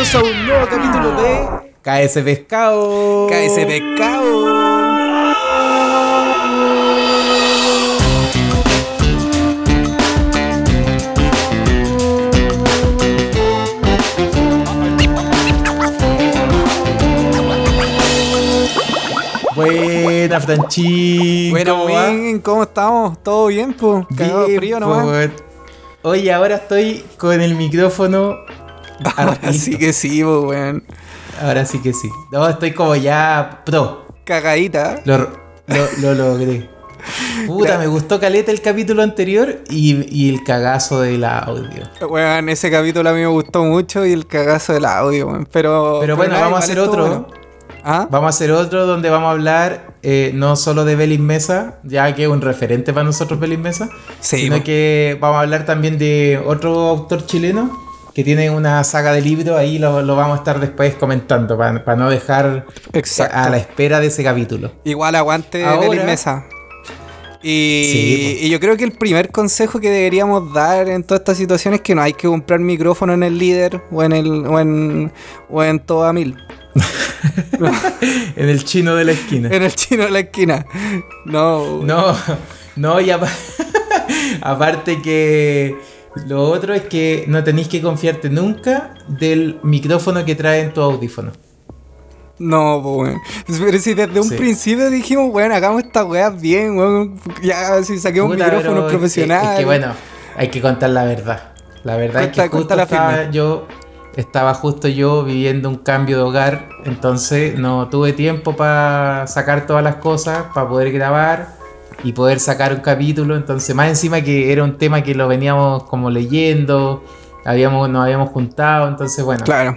bienvenidos a un nuevo capítulo de KS Pescao. KS Pescao. Buena, Franchín. Bueno, ¿cómo estamos? ¿Todo bien, po? Cagado de frío nomás. Oye, ahora estoy con el micrófono. Ahora sí que sí, po, weón. Ahora sí que sí. No, estoy como ya pro. Cagadita. Lo logré. Puta, me gustó caleta el capítulo anterior y el cagazo del audio. Weón, ese capítulo a mí me gustó mucho y el cagazo del audio, weón. Pero bueno, vamos a hacer otro, ¿no? ¿Ah? Vamos a hacer otro donde vamos a hablar no solo de Belis Mesa, ya que es un referente para nosotros Belis Mesa, sí, sino que vamos a hablar también de otro autor chileno que tiene una saga de libros. Ahí lo vamos a estar después comentando para no dejar a la espera de ese capítulo. Igual aguante Belis Mesa. Y yo creo que el primer consejo que deberíamos dar en todas estas situaciones es que no hay que comprar micrófono en el líder o en toda mil. En el chino de la esquina. No, y aparte que lo otro es que no tenés que confiarte nunca del micrófono que trae en tu audífono. No, pues, weón. Pero si desde un principio dijimos, bueno, hagamos estas weas bien, weón. Ya, si saquemos micrófonos profesionales. Es que bueno, hay que contar la verdad. La verdad es que justo estaba yo viviendo un cambio de hogar. Entonces no tuve tiempo para sacar todas las cosas, para poder grabar y poder sacar un capítulo. Entonces, más encima que era un tema que lo veníamos como leyendo, nos habíamos juntado. Entonces, bueno. Claro.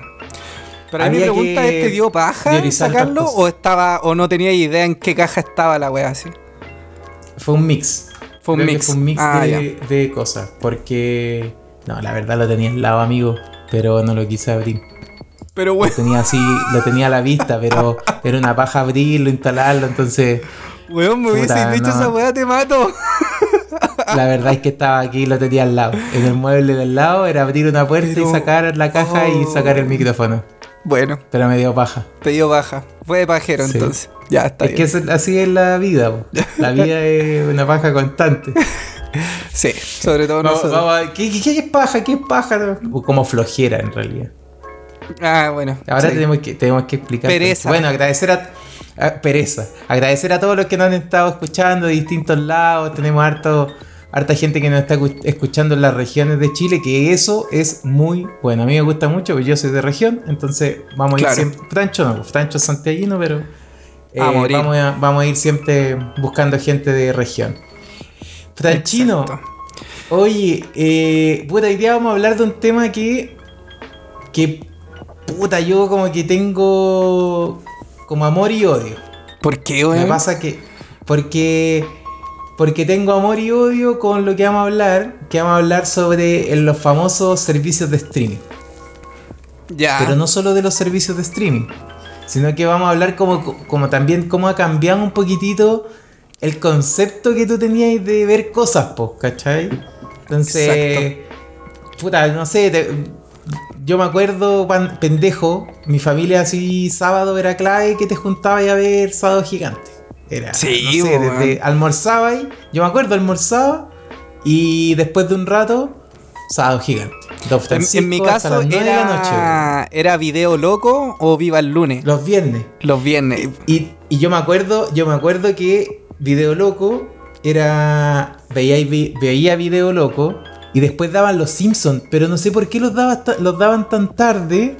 Pero mi pregunta es, ¿te dio paja sacarlo o no tenía idea en qué caja estaba la wea así? Fue un mix de cosas, porque no, la verdad lo tenía al lado, amigo, pero no lo quise abrir. Pero bueno, lo tenía a la vista, pero era una paja abrirlo, instalarlo, entonces. Weón, me hubiese dicho esa weá, te mato. La verdad es que estaba aquí, lo tenía al lado, en el mueble del lado, era abrir una puerta y sacar la caja y sacar el micrófono. Bueno. Pero me dio paja. Te dio paja. Fue de pajero, entonces. Ya, está bien. Es que así es la vida, po. La vida es una paja constante. Sí, sobre todo nosotros. ¿Qué es paja? ¿Qué es paja? Como flojera, en realidad. Ah, bueno. Ahora tenemos que explicar. Pereza. Bueno, agradecer a todos los que nos han estado escuchando de distintos lados. Tenemos harta gente que nos está escuchando en las regiones de Chile, que eso es muy bueno. A mí me gusta mucho, porque yo soy de región, entonces vamos a ir siempre. Francho es santiaguino, pero vamos a ir siempre buscando gente de región. Franchino, oye, puta, hoy día vamos a hablar de un tema que puta, yo como que tengo como amor y odio. ¿Por qué, güey? Me pasa que Porque tengo amor y odio con lo que vamos a hablar, sobre los famosos servicios de streaming. Ya. Pero no solo de los servicios de streaming, sino que vamos a hablar como también cómo ha cambiado un poquitito el concepto que tú tenías de ver cosas, po, ¿cachai? Entonces, puta, no sé, yo me acuerdo, pendejo, mi familia así sábado era clave que te juntabas a ver Sábado Gigante. Era, sí, no sé, desde almorzaba ahí. Yo me acuerdo, almorzaba y después de un rato, Sábado Gigante. En mi caso era Video Loco o Viva el Lunes. Los viernes. Y yo me acuerdo que Video Loco era veía Video Loco y después daban Los Simpsons, pero no sé por qué los daban tan tarde.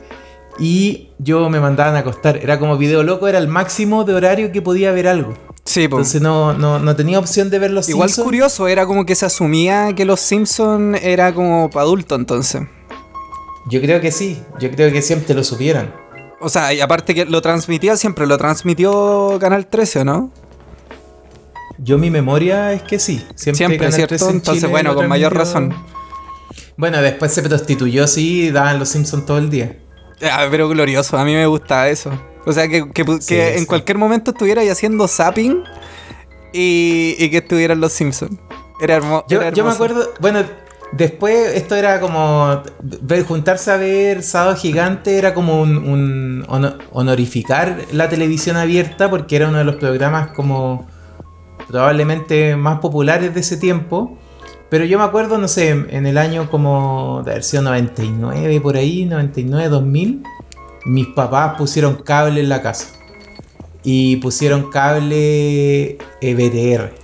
Y yo me mandaban a acostar. Era como Video Loco, era el máximo de horario que podía ver algo. Sí, po. Entonces no tenía opción de ver Los Simpsons. Igual curioso, era como que se asumía que Los Simpsons era como para adulto entonces. Yo creo que sí, siempre lo supieran. O sea, y aparte que lo transmitió Canal 13, ¿no? Yo mi memoria es que sí. Siempre Canal 13 en Chile. Entonces bueno, con mayor razón. Bueno, después se prostituyó, sí, daban Los Simpsons todo el día. Ah, pero glorioso, a mí me gustaba eso. O sea, que en cualquier momento estuviera ahí haciendo zapping y que estuvieran Los Simpsons. Era hermoso. Yo me acuerdo, bueno, Después, esto era como juntarse a ver Sábado Gigante, era como un honorificar la televisión abierta, porque era uno de los programas como probablemente más populares de ese tiempo. Pero yo me acuerdo, no sé, en el año como de haber sido 99 por ahí, 99, 2000, mis papás pusieron cable en la casa y pusieron cable BTR.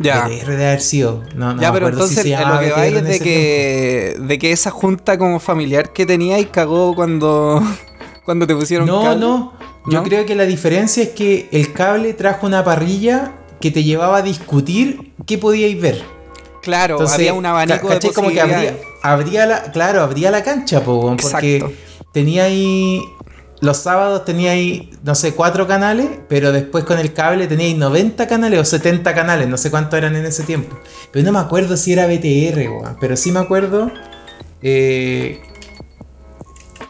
Ya. BTR de haber sido. No, ya, pero entonces si lo que va es de que esa junta como familiar que tenía y cagó cuando te pusieron cable. No, yo creo que la diferencia es que el cable trajo una parrilla que te llevaba a discutir qué podíais ver. Claro, entonces, había un abanico de posibilidades. Como que abría la cancha, po, porque exacto. Tenía ahí... Los sábados tenía ahí, no sé, 4 canales, pero después con el cable tenía ahí 90 canales o 70 canales, no sé cuántos eran en ese tiempo. Pero no me acuerdo si era BTR, weón. Pero sí me acuerdo que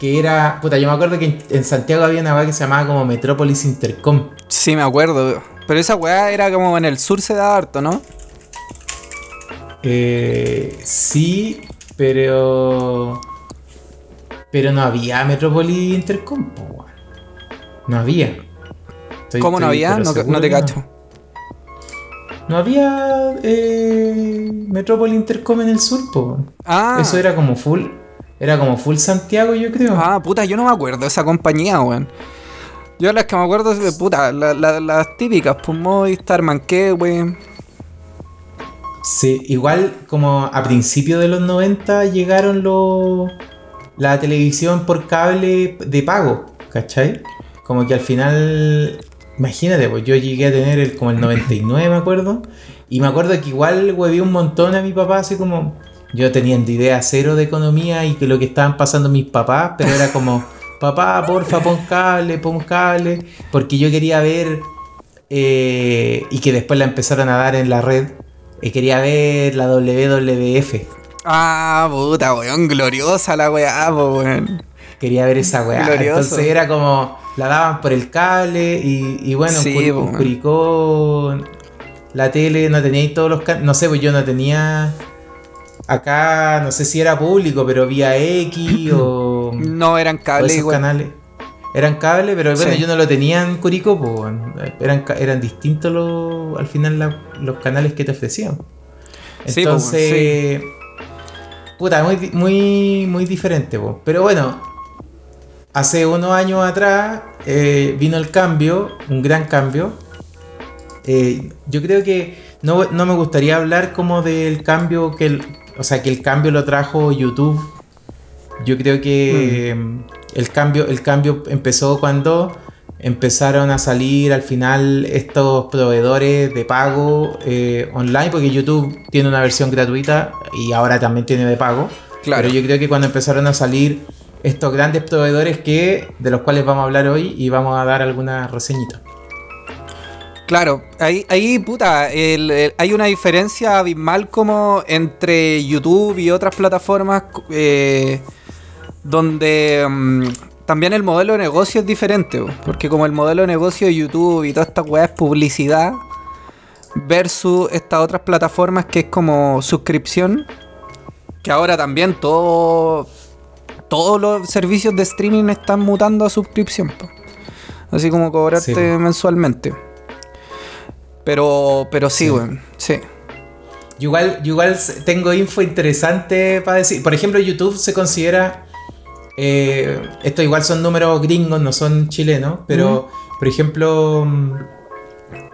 era... Puta, yo me acuerdo que en Santiago había una weá que se llamaba como Metropolis Intercom. Sí, me acuerdo. Pero esa weá era como en el sur se da harto, ¿no? Sí, pero... Pero no había Metropolis Intercom, weón. No había. ¿Cómo no había? No te cacho. No había Metropolis Intercom en el sur, weón. Ah. Eso era como full. Era como full Santiago, yo creo. Ah, puta, yo no me acuerdo de esa compañía, weón. Yo las que me acuerdo es de puta, las típicas, pues Movistar, Manqué, weón. Sí, igual como a principios de los 90 llegaron la televisión por cable de pago, ¿cachai? Como que al final, imagínate, pues yo llegué a tener como el 99, me acuerdo, y me acuerdo que igual hueví un montón a mi papá, así como, yo teniendo idea cero de economía y que lo que estaban pasando mis papás, pero era como, papá, porfa, pon cable, porque yo quería ver, y que después la empezaron a dar en la red, quería ver la WWF. Ah, puta, weón, gloriosa la weá, weón. Quería ver esa weá. Glorioso. Entonces era como, la daban por el cable y bueno, sí, curicó la tele, no tenía todos los canales, no sé, pues yo no tenía acá, no sé si era público, pero vía X o... No, eran cable esos igual. Canales. Eran cable, pero bueno, sí. Yo no lo tenía en Curicó, pues, eran distintos al final los canales que te ofrecían. Entonces... Sí, puta, muy, muy, muy diferente, po. Pero bueno, hace unos años atrás vino el cambio, un gran cambio. Yo creo que no me gustaría hablar como del cambio que el cambio lo trajo YouTube. Yo creo que el cambio empezó cuando empezaron a salir al final estos proveedores de pago online, porque YouTube tiene una versión gratuita y ahora también tiene de pago. Claro. Pero yo creo que cuando empezaron a salir estos grandes proveedores de los cuales vamos a hablar hoy y vamos a dar alguna reseñita. Claro, ahí puta, hay una diferencia abismal como entre YouTube y otras plataformas donde... También el modelo de negocio es diferente, porque como el modelo de negocio de YouTube y toda esta weá es publicidad versus estas otras plataformas que es como suscripción, que ahora también todos los servicios de streaming están mutando a suscripción, así como cobrarte mensualmente. Pero sí, weón, sí. Igual tengo info interesante para decir. Por ejemplo, YouTube se considera... esto igual son números gringos, no son chilenos, pero por ejemplo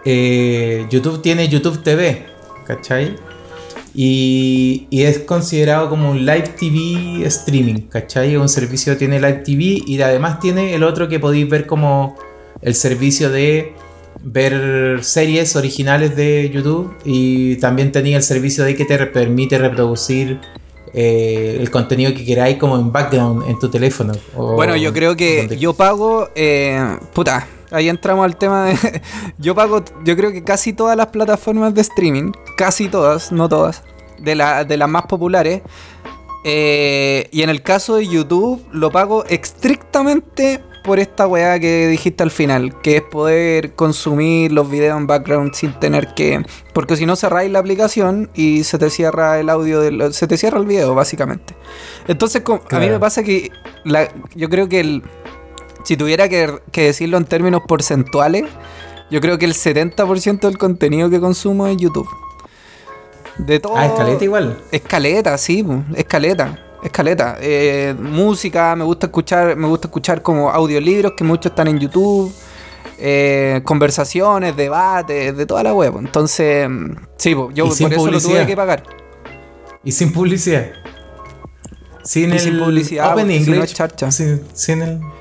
YouTube tiene YouTube TV, ¿cachai? Y es considerado como un live TV streaming, ¿cachai? Un servicio tiene live TV y además tiene el otro que podéis ver como el servicio de ver series originales de YouTube, y también tenía el servicio de que te permite reproducir el contenido que queráis como en background en tu teléfono. Bueno, yo creo que yo pago puta, ahí entramos al tema de yo pago, yo creo que casi todas las plataformas de streaming, casi todas, no todas, de las más populares, y en el caso de YouTube lo pago estrictamente por esta weá que dijiste al final, que es poder consumir los videos en background sin tener que... Porque si no, cerráis la aplicación y se te cierra el audio, se te cierra el video, básicamente. Entonces, a mí me pasa que yo creo que si tuviera que decirlo en términos porcentuales, yo creo que el 70% del contenido que consumo es YouTube. De todo. Ah, escaleta igual. Escaleta, sí, escaleta. Música, me gusta escuchar como audiolibros que muchos están en YouTube, conversaciones, debates, de toda la web. Entonces, sí, yo por eso lo tuve que pagar. Y sin publicidad. Sin publicidad, Open English, no es charcha.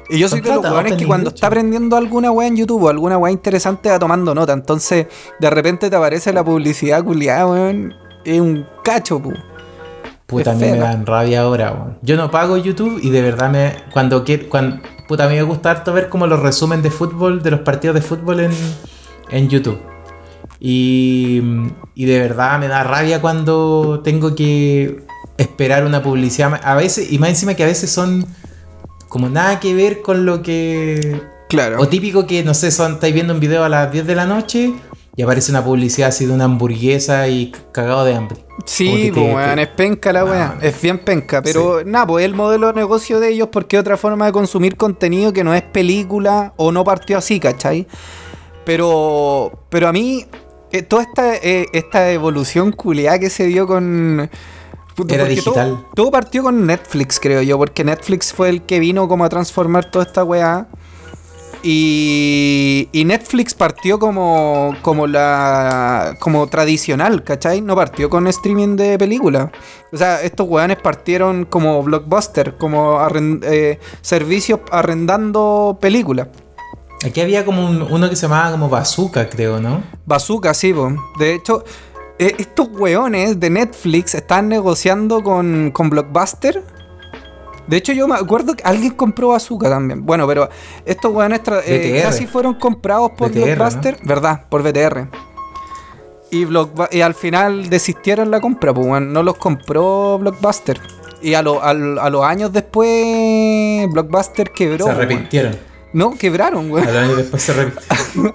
Y yo soy de los hueones que cuando está aprendiendo alguna wea en YouTube o alguna wea interesante va tomando nota. Entonces, de repente te aparece la publicidad culiada, weón. Es un cacho, pu. Puta, a mí me dan rabia ahora, weón. Yo no pago YouTube y de verdad a mí me gusta harto ver como los resumen de fútbol, de los partidos de fútbol en YouTube. Y de verdad me da rabia cuando tengo que esperar una publicidad a veces, y más encima que a veces son como nada que ver con lo que... Claro. O típico que, no sé, estáis viendo un video a las 10 de la noche y aparece una publicidad así de una hamburguesa y cagado de hambre. Sí, weón, es penca la weá, es bien penca, pero sí. Nada, pues el modelo de negocio de ellos, porque es otra forma de consumir contenido que no es película o no partió así, ¿cachai? Pero a mí, toda esta evolución culiada que se dio con... Era digital. Todo partió con Netflix, creo yo, porque Netflix fue el que vino como a transformar toda esta weá. Y Netflix partió como tradicional, ¿cachai? No partió con streaming de película. O sea, estos weones partieron como Blockbuster, como servicios arrendando películas. Aquí había como uno que se llamaba como Bazooka, creo, ¿no? Bazooka, sí, po. De hecho... Estos weones de Netflix están negociando con Blockbuster. De hecho, yo me acuerdo que alguien compró Bazooka también. Bueno, pero estos weones casi fueron comprados por BTR, Blockbuster, ¿no? ¿Verdad? Por BTR. Y al final desistieron la compra, pues bueno, no los compró Blockbuster. Y a los años después, Blockbuster quebró. Se arrepintieron. Bueno. No, quebraron, güey. Al año después se repitió.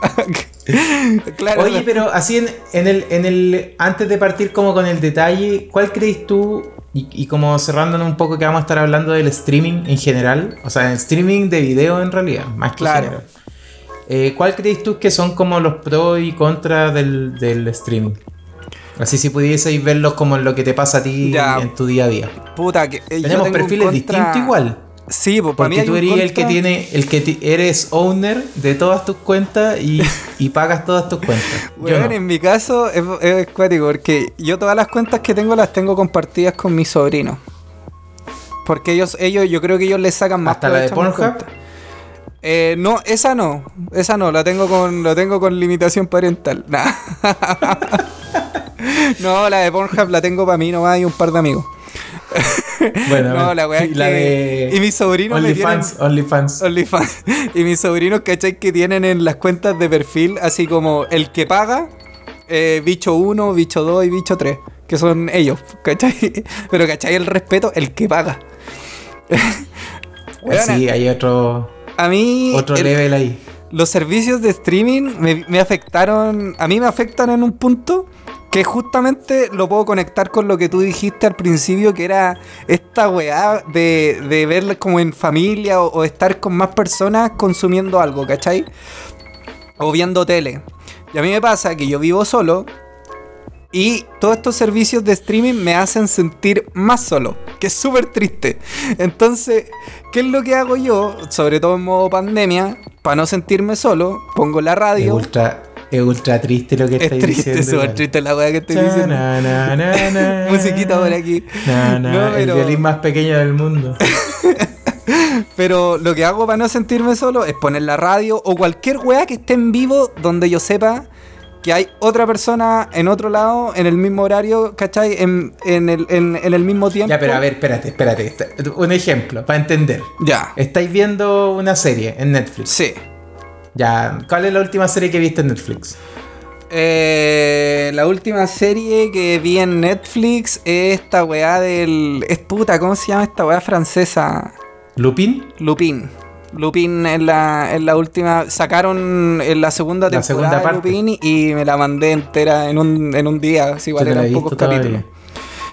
Claro. Oye, pero así en el antes de partir como con el detalle, ¿cuál crees tú? Y como cerrándonos un poco que vamos a estar hablando del streaming en general, o sea, el streaming de video en realidad, más que claro. General. ¿Cuál crees tú que son como los pros y contras del streaming? Así si pudieseis verlos como en lo que te pasa a ti ya, en tu día a día. Puta, que tenemos perfiles distintos igual. Sí, porque mí tú eres eres owner de todas tus cuentas y pagas todas tus cuentas. Bueno, no. En mi caso es cuático porque yo todas las cuentas que tengo las tengo compartidas con mis sobrinos. Porque ellos yo creo que ellos les sacan más. ¿Hasta la de Pornhub? No, esa no, la tengo con limitación parental. Nah. No, la de Pornhub la tengo para mí nomás y un par de amigos. Bueno, no, la weá es que... Y mis sobrinos OnlyFans. Y mis sobrinos, ¿cachai? Que tienen en las cuentas de perfil así como el que paga, bicho 1, bicho 2 y bicho 3. Que son ellos, ¿cachai? Pero, ¿cachai? El respeto, el que paga. Bueno, sí, hay otro... A mí... Otro level ahí. Los servicios de streaming me afectaron... A mí me afectan en un punto... Que justamente lo puedo conectar con lo que tú dijiste al principio, que era esta weá de ver como en familia o estar con más personas consumiendo algo, ¿cachai? O viendo tele. Y a mí me pasa que yo vivo solo y todos estos servicios de streaming me hacen sentir más solo, que es súper triste. Entonces, ¿qué es lo que hago yo? Sobre todo en modo pandemia, para no sentirme solo, pongo la radio... Es ultra triste lo que estáis diciendo. Es súper triste la weá que estoy diciendo. Musiquita por aquí. El violín más pequeño del mundo. Pero lo que hago para no sentirme solo es poner la radio o cualquier weá que esté en vivo donde yo sepa que hay otra persona en otro lado, en el mismo horario, ¿cachai? En el mismo tiempo. Ya, pero a ver, espérate. Un ejemplo, para entender. Ya. Estáis viendo una serie en Netflix. Sí. Ya, ¿cuál es la última serie que viste en Netflix? La última serie que vi en Netflix es esta weá del... Es puta, ¿cómo se llama esta weá francesa? ¿Lupin? Lupin en la última, sacaron en la segunda temporada de Lupin y me la mandé entera en un día, así igual eran pocos capítulos.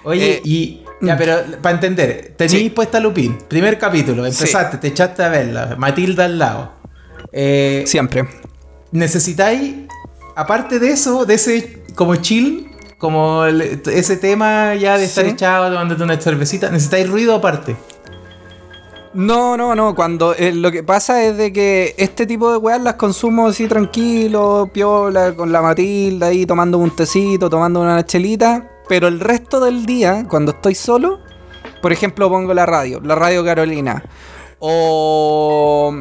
Oye, ya, pero para entender, tenías puesta Lupin, primer capítulo, empezaste, te echaste a verla, Matilda al lado. Siempre. Necesitáis, aparte de eso, de ese como chill, como ese tema ya de estar echado, tomándote una cervecita, necesitáis ruido aparte. No. Cuando lo que pasa es de que este tipo de weas las consumo así tranquilo, piola, con la Matilda ahí tomando un tecito, tomando una chelita. Pero el resto del día, cuando estoy solo, por ejemplo, pongo la radio Carolina. O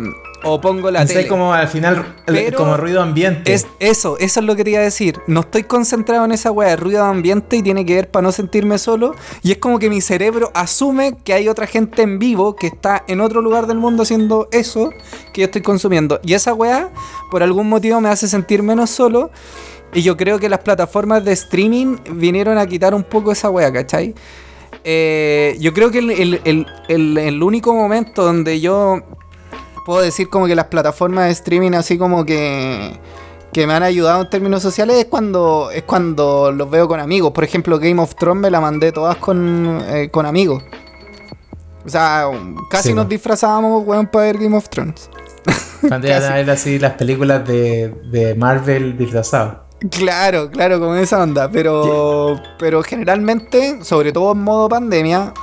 pongo la tele. Como al final, como ruido ambiente. Eso es lo que quería decir. No estoy concentrado en esa weá de ruido ambiente y tiene que ver para no sentirme solo. Y es como que mi cerebro asume que hay otra gente en vivo que está en otro lugar del mundo haciendo eso que yo estoy consumiendo. Y esa weá, por algún motivo, me hace sentir menos solo. Y yo creo que las plataformas de streaming vinieron a quitar un poco esa weá, ¿cachai? Yo creo que el único momento donde yo puedo decir como que las plataformas de streaming así como que me han ayudado en términos sociales es cuando los veo con amigos. Por ejemplo, Game of Thrones me la mandé todas con amigos. O sea, casi nos disfrazábamos, weón, para ver Game of Thrones. Cuando iban a ver así las películas de Marvel disfrazado. Claro, con esa onda. Pero generalmente, sobre todo en modo pandemia,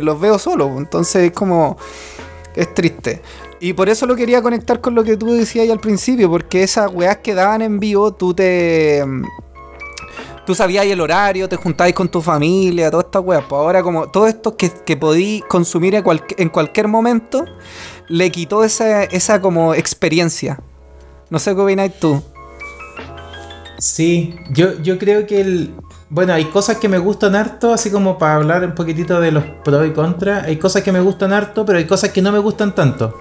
los veo solos. Entonces es como... es triste. Y por eso lo quería conectar con lo que tú decías al principio, porque esas weas que daban en vivo, tú sabías el horario, te juntabas con tu familia, todas estas weas. Pues ahora como todo esto que podí consumir en cualquier momento, le quitó esa como experiencia. No sé qué opinas tú. Sí, yo creo que bueno, hay cosas que me gustan harto, así como para hablar un poquitito de los pros y contras. Hay cosas que me gustan harto, pero hay cosas que no me gustan tanto.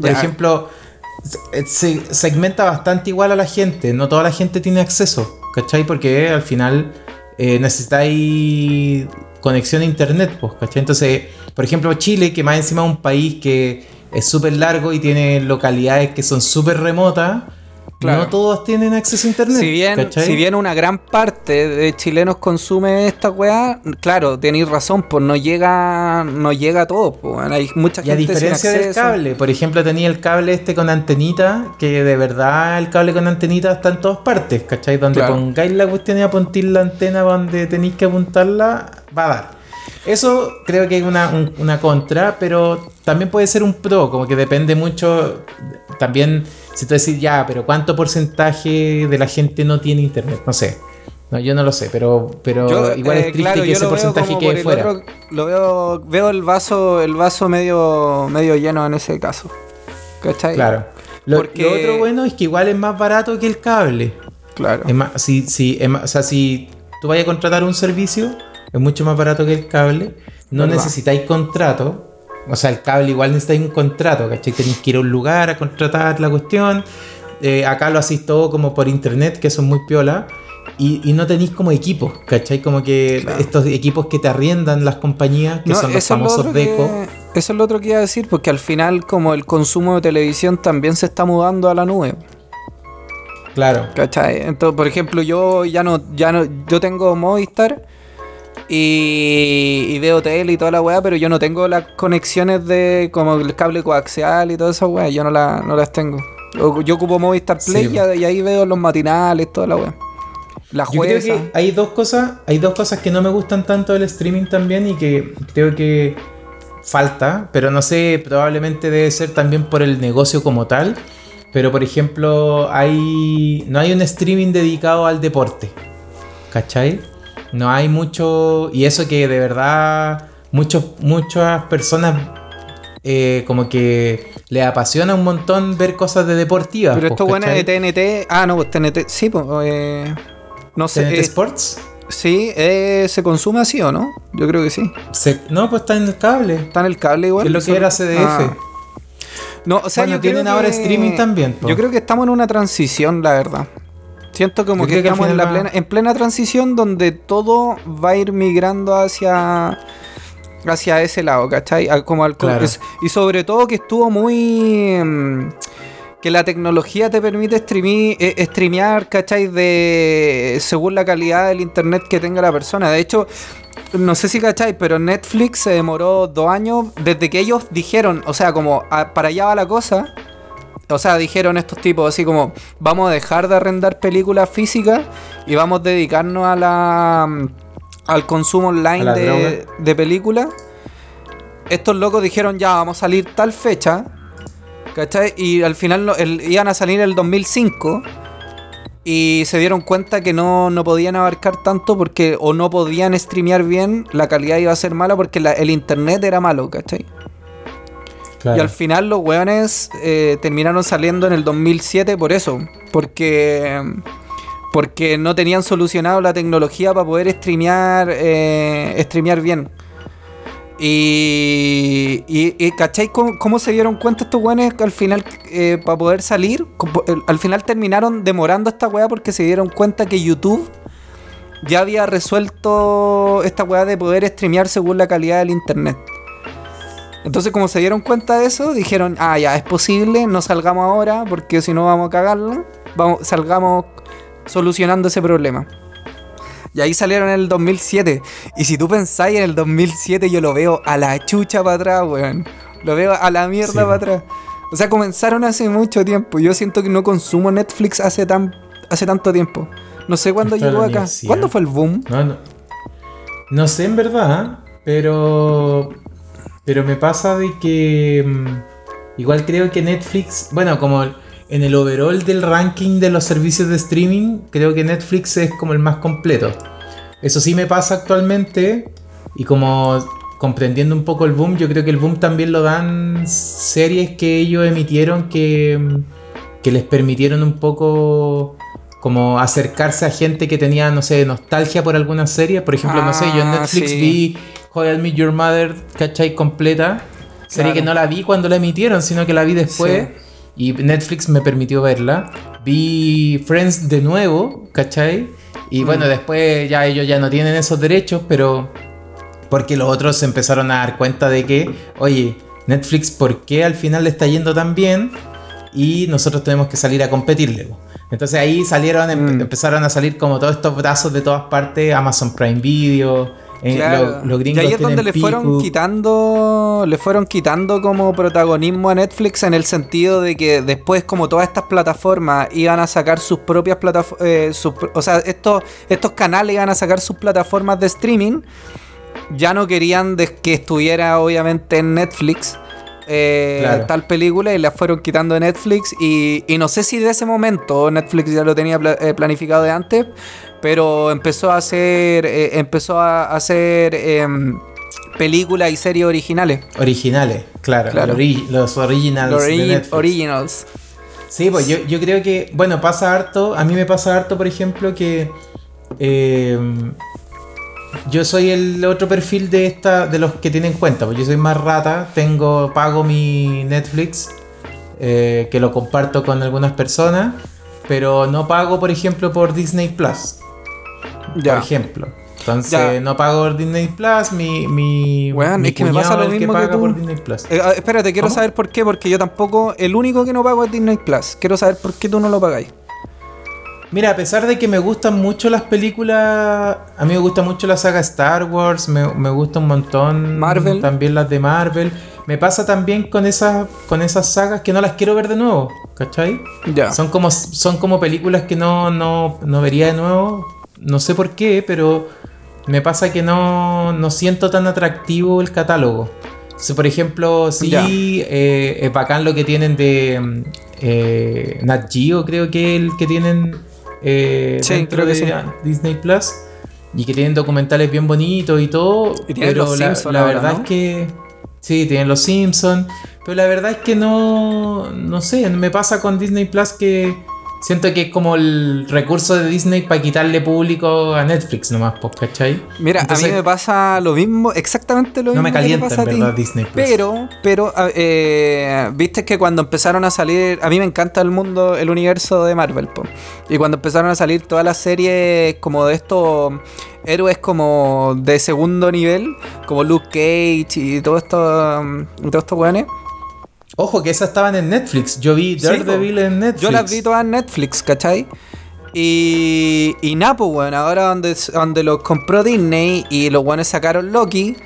Por ejemplo, se segmenta bastante igual a la gente. No toda la gente tiene acceso, ¿cachai? Porque al final necesitáis conexión a internet, pues, ¿cachai? Entonces, por ejemplo, Chile, que más encima es un país que es súper largo y tiene localidades que son súper remotas. Claro. No todos tienen acceso a internet. Si bien una gran parte de chilenos consume esta weá, claro, tenéis razón, pues no llega a todo, pues. Hay mucha gente. Y a diferencia sin del cable, por ejemplo, tenía el cable con antenita, que de verdad el cable con antenita está en todas partes, ¿cachai? Donde pongáis la cuestión y apuntáis la antena donde tenéis que apuntarla, va a dar. Eso creo que es una contra, pero también puede ser un pro, como que depende mucho. También, si tú decís, ya, pero ¿cuánto porcentaje de la gente no tiene internet? No sé. No, yo no lo sé, pero yo, igual es triste, claro, que ese porcentaje quede fuera. Veo el vaso medio lleno en ese caso. ¿Cachai? Claro. Porque... lo otro bueno es que igual es más barato que el cable. Claro. Es más, si tú vayas a contratar un servicio, es mucho más barato que el cable. No necesitáis contrato. O sea, el cable igual necesitáis un contrato, ¿cachai? Tenéis que ir a un lugar a contratar la cuestión. Acá lo hacéis todo como por internet, que son muy piola. Y no tenéis como equipos, ¿cachai? Como que estos equipos que te arriendan las compañías, que son los famosos Deco. Eso es lo otro que iba a decir, porque al final como el consumo de televisión también se está mudando a la nube. Claro. ¿Cachai? Entonces, por ejemplo, yo ya no yo tengo Movistar. Y veo tele y toda la weá, pero yo no tengo las conexiones de como el cable coaxial y toda esa weá, yo no las tengo. Yo ocupo Movistar Play y ahí veo los matinales, toda la weá. La jueza. Yo creo que hay dos cosas que no me gustan tanto del streaming también y que creo que falta, pero no sé, probablemente debe ser también por el negocio como tal. Pero por ejemplo, no hay un streaming dedicado al deporte, ¿cachai? No hay mucho, y eso que de verdad muchas personas como que les apasiona un montón ver cosas de deportivas. Pero esto bueno es de TNT, pues TNT, sí, pues no sé. ¿TNT Sports? Sí, ¿se consume así o no? Yo creo que sí. No, pues está en el cable. Está en el cable igual. Es lo que era CDF. No, o sea, bueno, tienen ahora streaming también. Yo creo que estamos en una transición, la verdad. Siento como que estamos en plena transición donde todo va a ir migrando hacia hacia ese lado, ¿cachai? Como al claro. Y sobre todo que estuvo muy... que la tecnología te permite streamear, ¿cachai? Según la calidad del internet que tenga la persona. De hecho, no sé si cachai, pero Netflix se demoró 2 años desde que ellos dijeron, o sea, como para allá va la cosa. O sea, dijeron estos tipos así como, vamos a dejar de arrendar películas físicas y vamos a dedicarnos a al consumo online de películas. Estos locos dijeron, ya, vamos a salir tal fecha, ¿cachai? Y al final iban a salir el 2005 y se dieron cuenta que no podían abarcar tanto porque o no podían streamear bien, la calidad iba a ser mala porque el internet era malo, ¿cachai? Claro. Y al final los hueones terminaron saliendo en el 2007 por eso. Porque no tenían solucionado la tecnología para poder streamear bien. Y ¿cachai? ¿Cómo se dieron cuenta estos hueones que al final para poder salir? Al final terminaron demorando esta hueá porque se dieron cuenta que YouTube ya había resuelto esta hueá de poder streamear según la calidad del internet. Entonces, como se dieron cuenta de eso, dijeron, ah, ya, es posible, no salgamos ahora, porque si no vamos a cagarla, salgamos solucionando ese problema. Y ahí salieron en el 2007. Y si tú pensáis en el 2007, yo lo veo a la chucha para atrás, weón. Lo veo a la mierda para atrás. O sea, comenzaron hace mucho tiempo. Yo siento que no consumo Netflix hace tanto tiempo. No sé cuándo llegó acá. ¿Cuándo fue el boom? No sé, en verdad, pero... Pero me pasa de que igual creo que Netflix, bueno, como en el overall del ranking de los servicios de streaming, creo que Netflix es como el más completo. Eso sí me pasa actualmente, y como comprendiendo un poco el boom, yo creo que el boom también lo dan series que ellos emitieron que les permitieron un poco como acercarse a gente que tenía, no sé, nostalgia por alguna serie. Por ejemplo, no sé, yo en Netflix vi How I Met Your Mother, ¿cachai? Completa. Sería que no la vi cuando la emitieron, sino que la vi después. Sí. Y Netflix me permitió verla. Vi Friends de nuevo, ¿cachai? Y bueno, después ya ellos ya no tienen esos derechos, pero... Porque los otros se empezaron a dar cuenta de que, oye, Netflix, ¿por qué al final le está yendo tan bien? Y nosotros tenemos que salir a competirle. Entonces ahí salieron, empezaron a salir como todos estos brazos de todas partes. Amazon Prime Video... Claro. Los gringos, y ahí es donde le fueron quitando como protagonismo a Netflix, en el sentido de que después, como todas estas plataformas iban a sacar sus propias plataformas, o sea, estos canales iban a sacar sus plataformas de streaming, ya no querían que estuviera obviamente en Netflix tal película, y la fueron quitando de Netflix, y no sé si de ese momento Netflix ya lo tenía planificado de antes, pero empezó a hacer películas y series originales, claro. Los originals. Sí, pues yo creo que, bueno, pasa harto. A mí me pasa harto, por ejemplo, que yo soy el otro perfil de los que tienen cuenta, porque yo soy más rata. Pago mi Netflix, que lo comparto con algunas personas, pero no pago, por ejemplo, por Disney Plus. Ya. Por ejemplo. Entonces, no pago por Disney Plus, mi es que me pasa lo mismo que tú. Por Disney Plus. Espérate, quiero saber por qué, porque yo tampoco, el único que no pago es Disney Plus. Quiero saber por qué tú no lo pagáis. Mira, a pesar de que me gustan mucho las películas, a mí me gusta mucho la saga Star Wars, me gusta un montón Marvel, también las de Marvel. Me pasa también con esas sagas que no las quiero ver de nuevo, ¿cachai? Yeah. Son como películas que no vería de nuevo. No sé por qué, pero me pasa que no siento tan atractivo el catálogo. O sea, por ejemplo, sí, es bacán lo que tienen de Nat Geo, creo que el que tienen dentro de Disney Plus, y que tienen documentales bien bonitos y todo, y pero los Simpsons, la verdad, ¿no? Es que... Sí, tienen los Simpsons, pero la verdad es que no sé, me pasa con Disney Plus que Siento que es como el recurso de Disney para quitarle público a Netflix nomás, ¿cachai? Mira, entonces, a mí me pasa lo mismo, exactamente lo mismo. No me calienta, en verdad, Disney Plus. Pero, viste que cuando empezaron a salir... A mí me encanta el mundo, el universo de Marvel, po. Y cuando empezaron a salir todas las series como de estos... héroes como de segundo nivel, como Luke Cage y todos estos weones. Ojo, que esas estaban en Netflix. Yo vi Daredevil en Netflix. Yo las vi todas en Netflix, ¿cachai? Y Napo, weón, ahora donde los compró Disney y los weones sacaron Loki,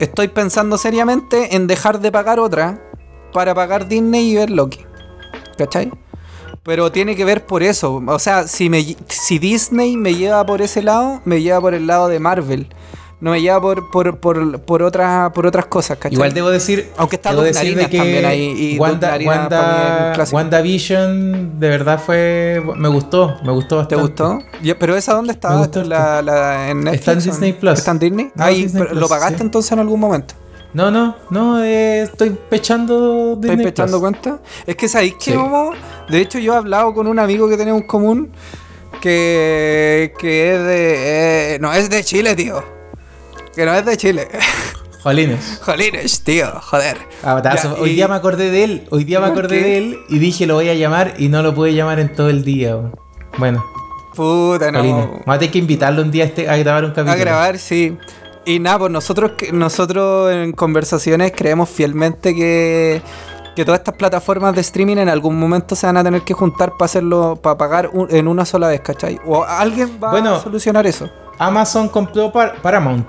estoy pensando seriamente en dejar de pagar otra para pagar Disney y ver Loki, ¿cachai? Pero tiene que ver por eso. O sea, si Disney me lleva por ese lado, me lleva por el lado de Marvel. No me lleva por otras cosas, ¿cachai? Igual debo decir... Aunque está Dos Narinas también ahí. Y WandaVision de verdad fue... Me gustó bastante. ¿Te gustó? ¿Pero esa dónde estaba? Me gustó en Netflix. Está en Disney Plus. ¿Está en Disney? No, ahí, Disney Plus, ¿lo pagaste entonces en algún momento? No, estoy pechando Disney Plus. ¿Estoy pechando cuenta? Es que sabéis que como... De hecho yo he hablado con un amigo que tenemos en común que es de... no, es de Chile, tío. Que no es de Chile. Jolines, tío, joder. Hoy día me acordé de él. Y dije lo voy a llamar y no lo pude llamar en todo el día. Bueno. Puta, no. Jolines, vamos a tener que invitarlo un día a grabar un capítulo. A grabar, sí. Y nada, pues nosotros en conversaciones creemos fielmente que todas estas plataformas de streaming en algún momento se van a tener que juntar para hacerlo, para pagar en una sola vez, ¿cachai? O alguien va a solucionar eso. Amazon compró Paramount.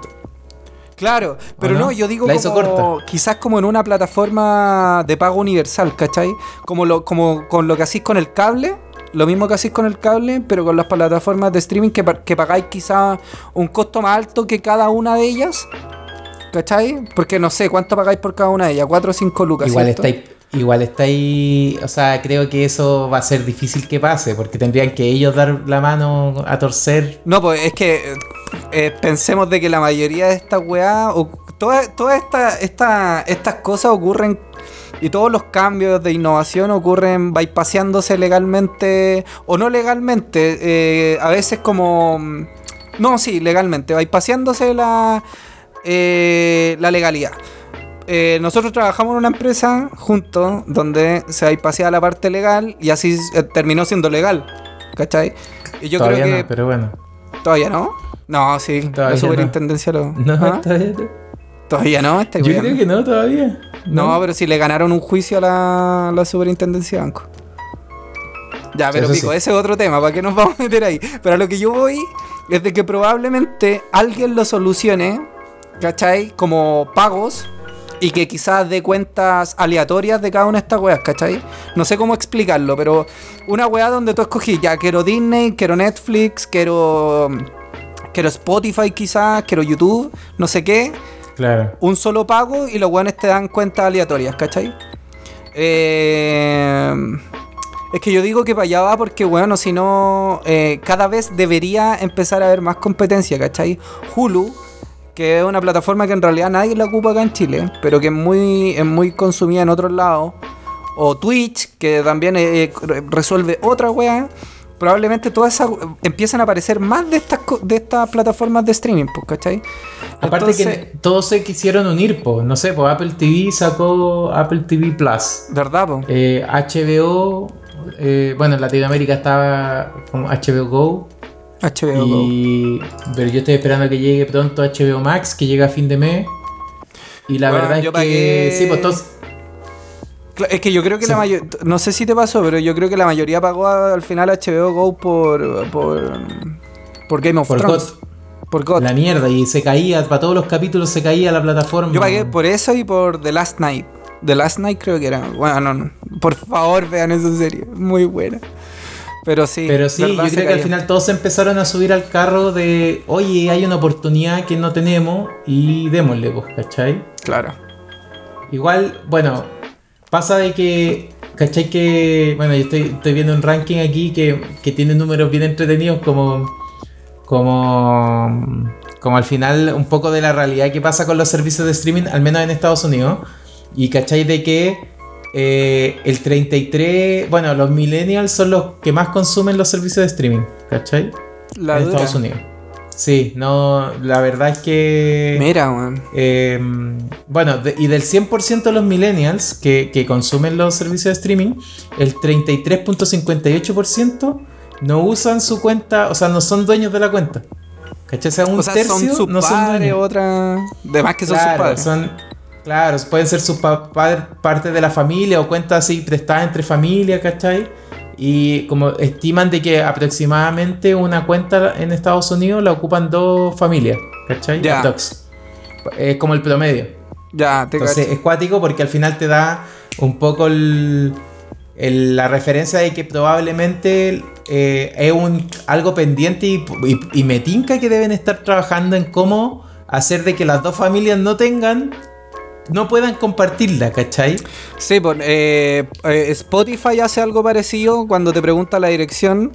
Claro, pero no, yo digo como, quizás como en una plataforma de pago universal, ¿cachai? Como con lo que hacís con el cable, lo mismo que hacís con el cable, pero con las plataformas de streaming que pagáis quizás un costo más alto que cada una de ellas, ¿cachai? Porque no sé, ¿cuánto pagáis por cada una de ellas? 4 o 5 lucas, ¿cierto? Igual está ahí, o sea, creo que eso va a ser difícil que pase, porque tendrían que ellos dar la mano a torcer. No, pues es que pensemos de que la mayoría de estas weas, todas estas cosas ocurren y todos los cambios de innovación ocurren bypaseándose legalmente o no legalmente, a veces como... No, sí, legalmente, bypaseándose la legalidad. Nosotros trabajamos en una empresa juntos donde se bypaseaba la parte legal y así terminó siendo legal, ¿cachai? Y yo todavía creo que... no, pero bueno. ¿Todavía no? No, sí, todavía la superintendencia no. Todavía no. ¿Todavía no? Yo creo que no, todavía. No, pero si le ganaron un juicio a la superintendencia de banco. Ya, pero pico, sí. Ese es otro tema, ¿para qué nos vamos a meter ahí? Pero a lo que yo voy es de que probablemente alguien lo solucione, ¿cachai? Como pagos... Y que quizás dé cuentas aleatorias de cada una de estas weas, ¿cachai? No sé cómo explicarlo, pero una wea donde tú escogís, ya quiero Disney, quiero Netflix, quiero Spotify quizás, quiero YouTube, no sé qué. Claro. Un solo pago y los weones te dan cuentas aleatorias, ¿cachai? Es que yo digo que para allá va porque, bueno, si no, cada vez debería empezar a haber más competencia, ¿cachai? Hulu, que es una plataforma que en realidad nadie la ocupa acá en Chile, pero que es muy consumida en otros lados, o Twitch, que también resuelve otra weá. Probablemente todas esas empiezan a aparecer más de estas plataformas de streaming, ¿cachai? Aparte que todos se quisieron unir, no sé, Apple TV sacó Apple TV Plus, ¿verdad? HBO, bueno, en Latinoamérica estaba como HBO Go. Pero yo estoy esperando que llegue pronto HBO Max, que llega a fin de mes. Y la verdad es que sí, pues todos... Es que yo creo que la mayoría... No sé si te pasó, pero yo creo que la mayoría pagó al final HBO Go por Game of Thrones. Por God. La mierda, y se caía, para todos los capítulos se caía la plataforma. Yo pagué por eso y por The Last Night. The Last Night creo que era. Bueno, no. Por favor, vean esa serie. Muy buena. Pero sí, yo creo que al final todos se empezaron a subir al carro de oye, hay una oportunidad que no tenemos y démosle, pues, ¿cachai? Claro. Igual, bueno, pasa de que, ¿cachai? Que, bueno, yo estoy viendo un ranking aquí que tiene números bien entretenidos como al final un poco de la realidad que pasa con los servicios de streaming, al menos en Estados Unidos. Y, ¿cachai? De que el 33%, bueno, los millennials son los que más consumen los servicios de streaming, ¿cachai? La en dura. Estados Unidos. Sí, no, la verdad es que... Mira, weón. Bueno, y del 100% de los millennials que consumen los servicios de streaming, el 33.58% no usan su cuenta, o sea, no son dueños de la cuenta. ¿Cachai? O sea, un tercio son sus no son dueños. Otra... De más que son sus padres. Claro, pueden ser sus padres, parte de la familia o cuentas así prestadas entre familia, ¿cachai? Y como estiman de que aproximadamente una cuenta en Estados Unidos la ocupan 2 familias, ¿cachai? Yeah. Dos. Es como el promedio. Ya, yeah, te entonces cacho. Es cuático porque al final te da un poco la referencia de que probablemente es algo pendiente y me tinca que deben estar trabajando en cómo hacer de que las 2 familias no puedan compartirla, ¿cachai? Sí, Spotify hace algo parecido cuando te pregunta la dirección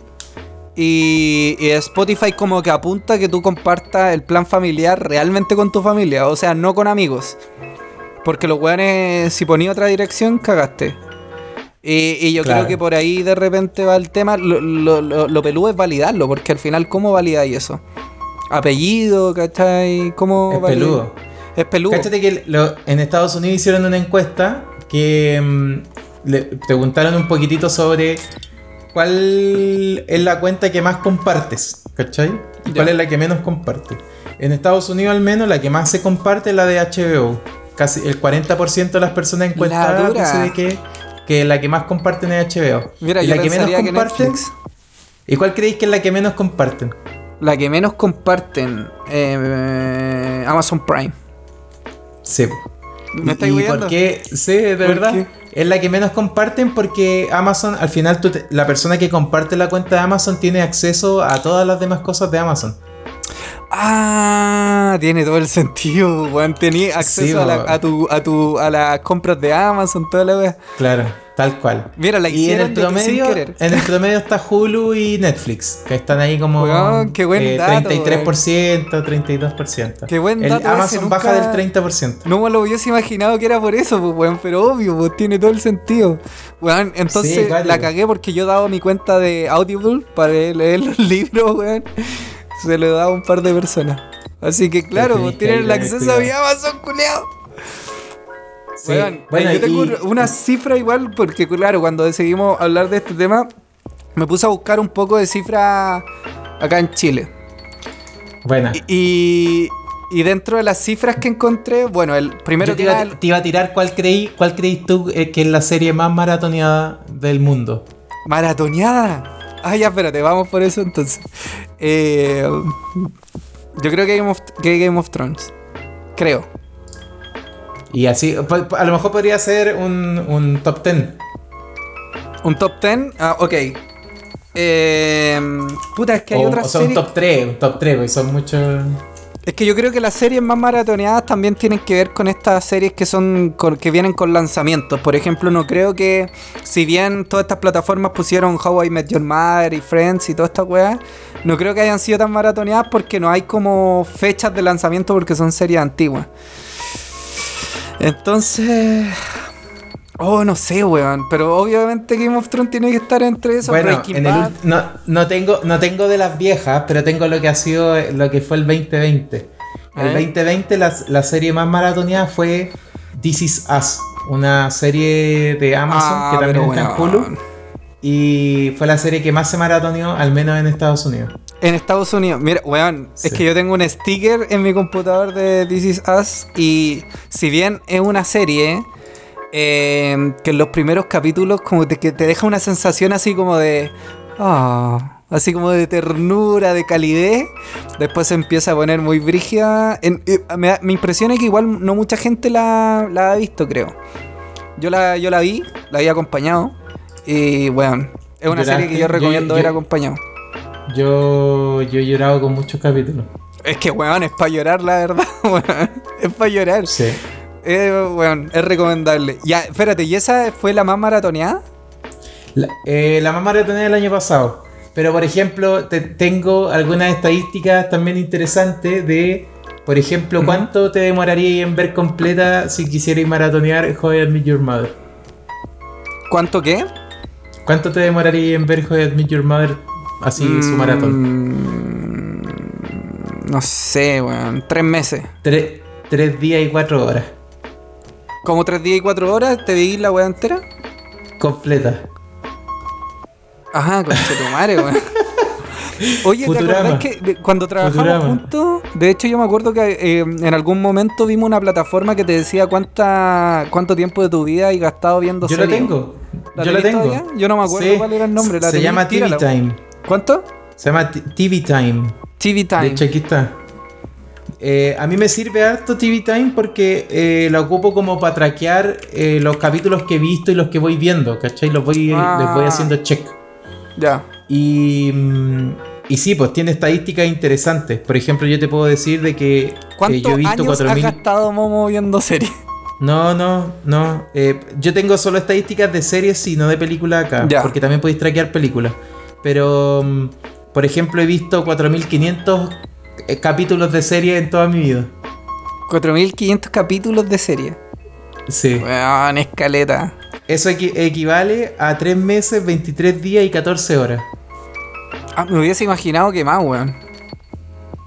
y Spotify como que apunta que tú compartas el plan familiar realmente con tu familia, o sea, no con amigos, porque los weones, si ponía otra dirección, cagaste. Y yo claro. Creo que por ahí de repente va el tema. Lo peludo es validarlo, porque al final, ¿cómo validáis eso? Apellido, ¿cachai? ¿Cómo validáis? Es peludo. Cáchate que en Estados Unidos hicieron una encuesta que le preguntaron un poquitito sobre cuál es la cuenta que más compartes, ¿cachai? Y cuál es la que menos compartes. En Estados Unidos al menos la que más se comparte es la de HBO. Casi el 40% de las personas encuestadas dice que la que más comparten es HBO. Mira, y yo la que menos comparten. ¿Y cuál creéis que es la que menos comparten? La que menos comparten, Amazon Prime. Sí. ¿Me estáis guiando? Porque, sí, de verdad. ¿Qué? Es la que menos comparten porque Amazon, al final, la persona que comparte la cuenta de Amazon tiene acceso a todas las demás cosas de Amazon. Ah, tiene todo el sentido, weón. Tenía acceso a las compras de Amazon, toda la wea. Claro, tal cual. Mira, la hicieron en el promedio está Hulu y Netflix, que están ahí como weón, qué buen dato, 33%, weón. 32%. Qué buen dato. Amazon nunca, baja del 30%. No me lo hubiese imaginado que era por eso, pues, weón, pero obvio, pues, tiene todo el sentido. Weón, entonces sí, claro. La cagué porque yo daba mi cuenta de Audible para leer los libros, weón. Se lo da a un par de personas. Así que claro, vos tienen el acceso a mi Amazon, culeado. Sí. Bueno, yo tengo una cifra igual, porque claro, cuando decidimos hablar de este tema, me puse a buscar un poco de cifra acá en Chile. Bueno. Y dentro de las cifras que encontré, bueno, el primero que te iba a tirar cuál creís tú que es la serie más maratoneada del mundo. ¿Maratoneada? Ah, ya, espérate, vamos por eso entonces. Yo creo que Game of Thrones. Creo. Y así, a lo mejor podría ser un top 10. ¿Un top 10? Ah, ok. Puta, es que hay otras series. O sea, un top 3, porque son muchos. Es que yo creo que las series más maratoneadas también tienen que ver con estas series que vienen con lanzamientos. Por ejemplo, no creo que, si bien todas estas plataformas pusieron How I Met Your Mother y Friends y todas estas weas, no creo que hayan sido tan maratoneadas porque no hay como fechas de lanzamiento porque son series antiguas. Entonces... no sé, weón. Pero obviamente Game of Thrones tiene que estar entre esos. Bueno, no tengo de las viejas, pero tengo lo que fue el 2020. El 2020 la serie más maratoneada fue This Is Us, una serie de Amazon que también está en Hulu. Y fue la serie que más se maratoneó, al menos en Estados Unidos. En Estados Unidos, mira, weón, sí. Es que yo tengo un sticker en mi computador de This Is Us y si bien es una serie... que en los primeros capítulos como que te deja una sensación así como de así como de ternura, de calidez. Después se empieza a poner muy brígida. Me impresiona que igual no mucha gente la ha visto, creo. Yo la vi acompañado. Y bueno, es una serie que yo recomiendo ver acompañado. Yo he llorado con muchos capítulos. Es que weón, es para llorar, la verdad, weón. Es para llorar. Sí. Bueno, es recomendable. Ya, espérate, ¿y esa fue la más maratoneada? La más maratoneada del año pasado. Pero, por ejemplo, tengo algunas estadísticas también interesantes de, por ejemplo, ¿cuánto te demoraría en ver completa si quisierais maratonear How I Met Your Mother? ¿Cuánto qué? ¿Cuánto te demoraría en ver How I Met Your Mother así su maratón? No sé, weón. 3 meses. 3 días y 4 horas. ¿Como 3 días y 4 horas? ¿Te vi la weá entera? Completa. Ajá, con chetumare, weón. Oye, Futurama. ¿Te acordás que cuando trabajamos juntos? De hecho, yo me acuerdo que en algún momento vimos una plataforma que te decía cuánto tiempo de tu vida has gastado viendo series. Yo la tengo. ¿La tengo? Yo no me acuerdo cuál era el nombre. Se llama TV Time. ¿Cuánto? Se llama TV Time. TV Time. De hecho, aquí está. A mí me sirve harto TV Time porque la ocupo como para traquear los capítulos que he visto y los que voy viendo, ¿cachai? Les voy haciendo check. Ya. Y sí, pues tiene estadísticas interesantes. Por ejemplo, yo te puedo decir de que yo he visto 4.000. ¿Cuántos años has gastado, Momo, viendo series? No. Yo tengo solo estadísticas de series y no de películas acá, ya. Porque también podéis traquear películas. Pero, por ejemplo, he visto 4.500 capítulos de serie en toda mi vida. 4.500 capítulos de serie. Sí. Bueno, en escaleta. Eso equivale a 3 meses, 23 días y 14 horas. Ah, me hubiese imaginado que más, weón.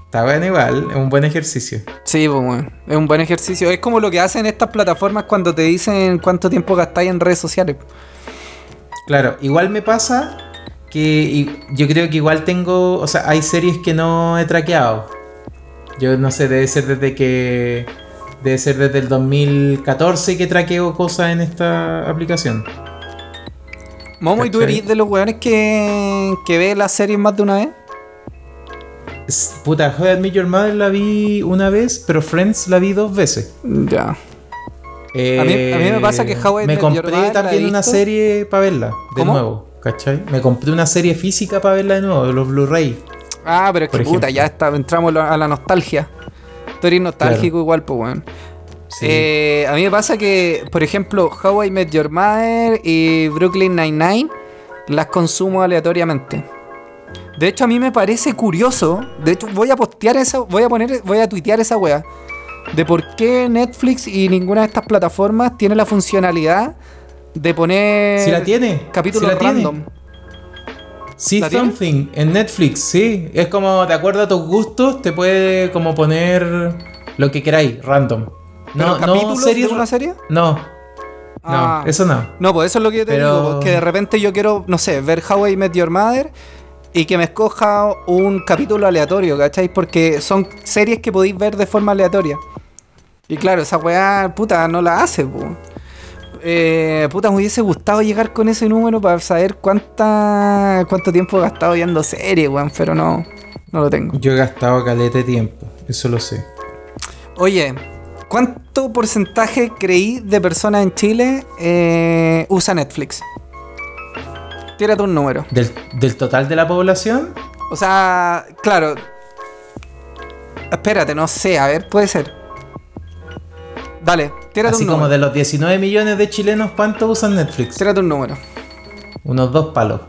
Está bueno igual, es un buen ejercicio. Sí, pues, weón, es un buen ejercicio. Es como lo que hacen estas plataformas cuando te dicen cuánto tiempo gastáis en redes sociales. Claro, igual me pasa que yo creo que igual tengo... O sea, hay series que no he traqueado. Yo no sé, debe ser desde el 2014 que traqueo cosas en esta aplicación. Momo, ¿y tú eres de los weones que ve las series más de una vez? Puta, How I Met Your Mother la vi una vez, pero Friends la vi 2 veces. Ya. A mí me pasa que How I Met Your Mother me compré también una serie para verla de nuevo, ¿cachai? Me compré una serie física para verla de nuevo, los Blu-ray. Ah, pero es que puta, ya está, entramos a la nostalgia. Tú eres nostálgico, claro. Igual, pues, weón. Sí. A mí me pasa que, por ejemplo, How I Met Your Mother y Brooklyn Nine-Nine las consumo aleatoriamente. De hecho, a mí me parece curioso. De hecho, voy a tuitear esa wea. De por qué Netflix y ninguna de estas plataformas tiene la funcionalidad de poner capítulos random. See Something en Netflix, sí. Es como, de acuerdo a tus gustos, te puede como poner lo que queráis, random. No, ¿no series de una serie? No, eso no. No, pues eso es lo que yo te digo, porque de repente yo quiero, no sé, ver How I Met Your Mother y que me escoja un capítulo aleatorio, ¿cachai? Porque son series que podéis ver de forma aleatoria. Y claro, esa weá, puta, no la hace, pues. Puta, me hubiese gustado llegar con ese número para saber cuánto tiempo he gastado viendo series, weón, pero no lo tengo. Yo he gastado caleta de tiempo, eso lo sé. Oye, ¿cuánto porcentaje creí de personas en Chile usa Netflix? Tírate un número. ¿Del total de la población? O sea, claro. Espérate, no sé, a ver, puede ser. Dale, tírate un número. Así como de los 19 millones de chilenos, ¿cuánto usan Netflix? Tírate un número. Unos 2 palos.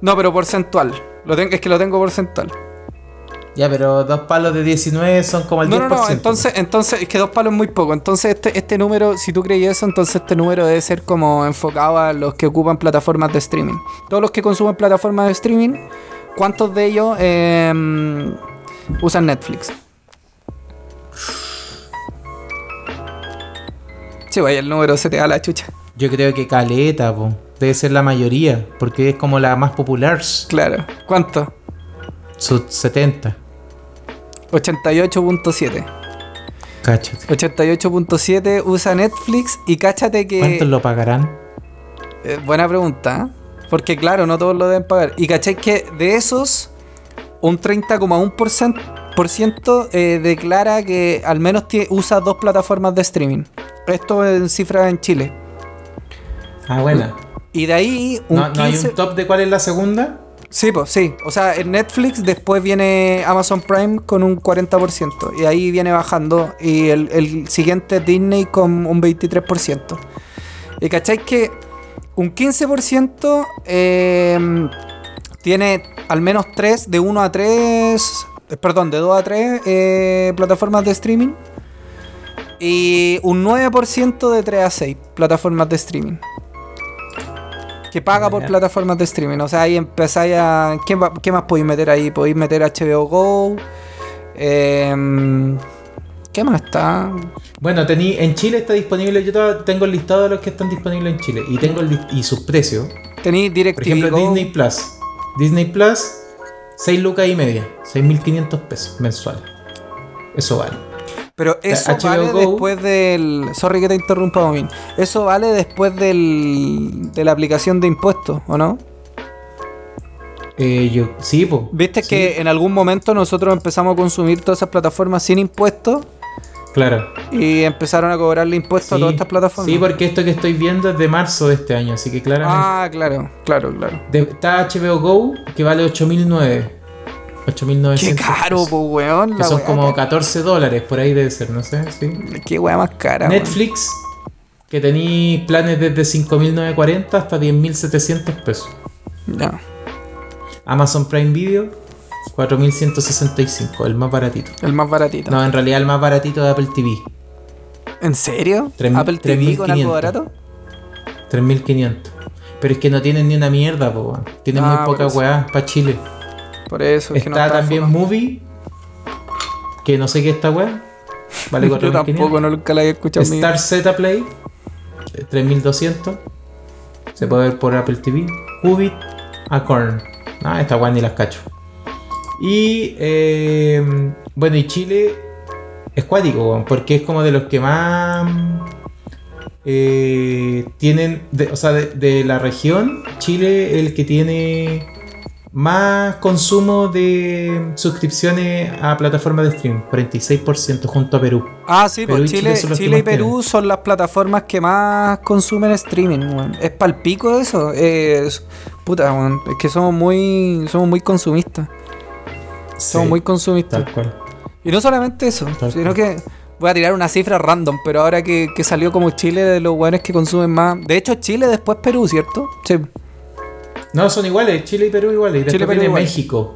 No, pero porcentual. Es que lo tengo porcentual. Ya, pero 2 palos de 19 son como el 10%. No, entonces es que 2 palos es muy poco. Entonces este número, si tú crees eso, entonces este número debe ser como enfocado a los que ocupan plataformas de streaming. Todos los que consumen plataformas de streaming, ¿cuántos de ellos usan Netflix? Sí, güey, el número se te da la chucha. Yo creo que caleta, po. Debe ser la mayoría, porque es como la más popular. Claro. ¿Cuánto? Sub 70. 88.7. Cáchate. 88.7 usa Netflix y cáchate que... ¿Cuántos lo pagarán? Buena pregunta, ¿eh? Porque claro, no todos lo deben pagar. Y cachai que de esos, un 30,1% declara que al menos usa 2 plataformas de streaming. Esto en cifra en Chile. Ah, buena. Y de ahí un ¿No hay un top de cuál es la segunda? Sí, pues sí. O sea, en Netflix después viene Amazon Prime con un 40%. Y ahí viene bajando. Y el siguiente es Disney con un 23%. Y ¿cacháis que un 15% tiene al menos 3, de 2 a 3 plataformas de streaming? Y un 9% de 3 a 6 plataformas de streaming. que paga por plataformas de streaming. O sea, ahí empezáis a... ¿Qué más podéis meter ahí? Podéis meter HBO Go. ¿Qué más está? Bueno, en Chile está disponible. Yo tengo el listado de los que están disponibles en Chile. Y tengo y sus precios. Tenéis DirecTV. Por ejemplo, Go. Disney Plus. Disney Plus, 6,5 lucas. 6.500 pesos mensuales. Eso vale. Pero eso vale después del... Sorry que te interrumpa, Domín. Eso vale después de la aplicación de impuestos, ¿o no? Sí, pues. ¿Viste que en algún momento nosotros empezamos a consumir todas esas plataformas sin impuestos? Claro. Y empezaron a cobrarle impuestos a todas estas plataformas. Sí, porque esto que estoy viendo es de marzo de este año, así que claramente... Ah, claro. Está HBO Go, que vale 8.900. 8.900. ¡Qué caro, po, weón! Que son como $14, por ahí debe ser, no sé. ¿Sí? ¡Qué weá más cara! Netflix, man, que tenéis planes desde 5.940 hasta 10.700 pesos. No. Amazon Prime Video, 4.165, el más baratito. No, en realidad el más baratito de Apple TV. ¿En serio? ¿Apple TV con algo barato? 3.500. Pero es que no tienen ni una mierda, po, weón. Tienen muy poca weá para Chile. Por eso es está también Movie, que no sé qué está weá. Vale, yo tampoco, nunca la he escuchado. Star Z Play, 3.200. Se puede ver por Apple TV. Hobbit, Acorn. Ah, esta weá ni las cacho. Y bueno, y Chile es cuático, porque es como de los que más tienen, o sea, de la región, Chile el que tiene más consumo de suscripciones a plataformas de streaming, 46% junto a Perú. Ah, sí, pues Chile y Perú son las plataformas que más consumen streaming, man. Es palpico eso. Puta, man, es que somos muy consumistas. Sí, somos muy consumistas. Tal cual. Y no solamente eso, sino que voy a tirar una cifra random, pero ahora que salió como Chile de los buenos que consumen más. De hecho, Chile, después Perú, ¿cierto? Sí. No, son iguales, Chile y Perú iguales. Después viene México,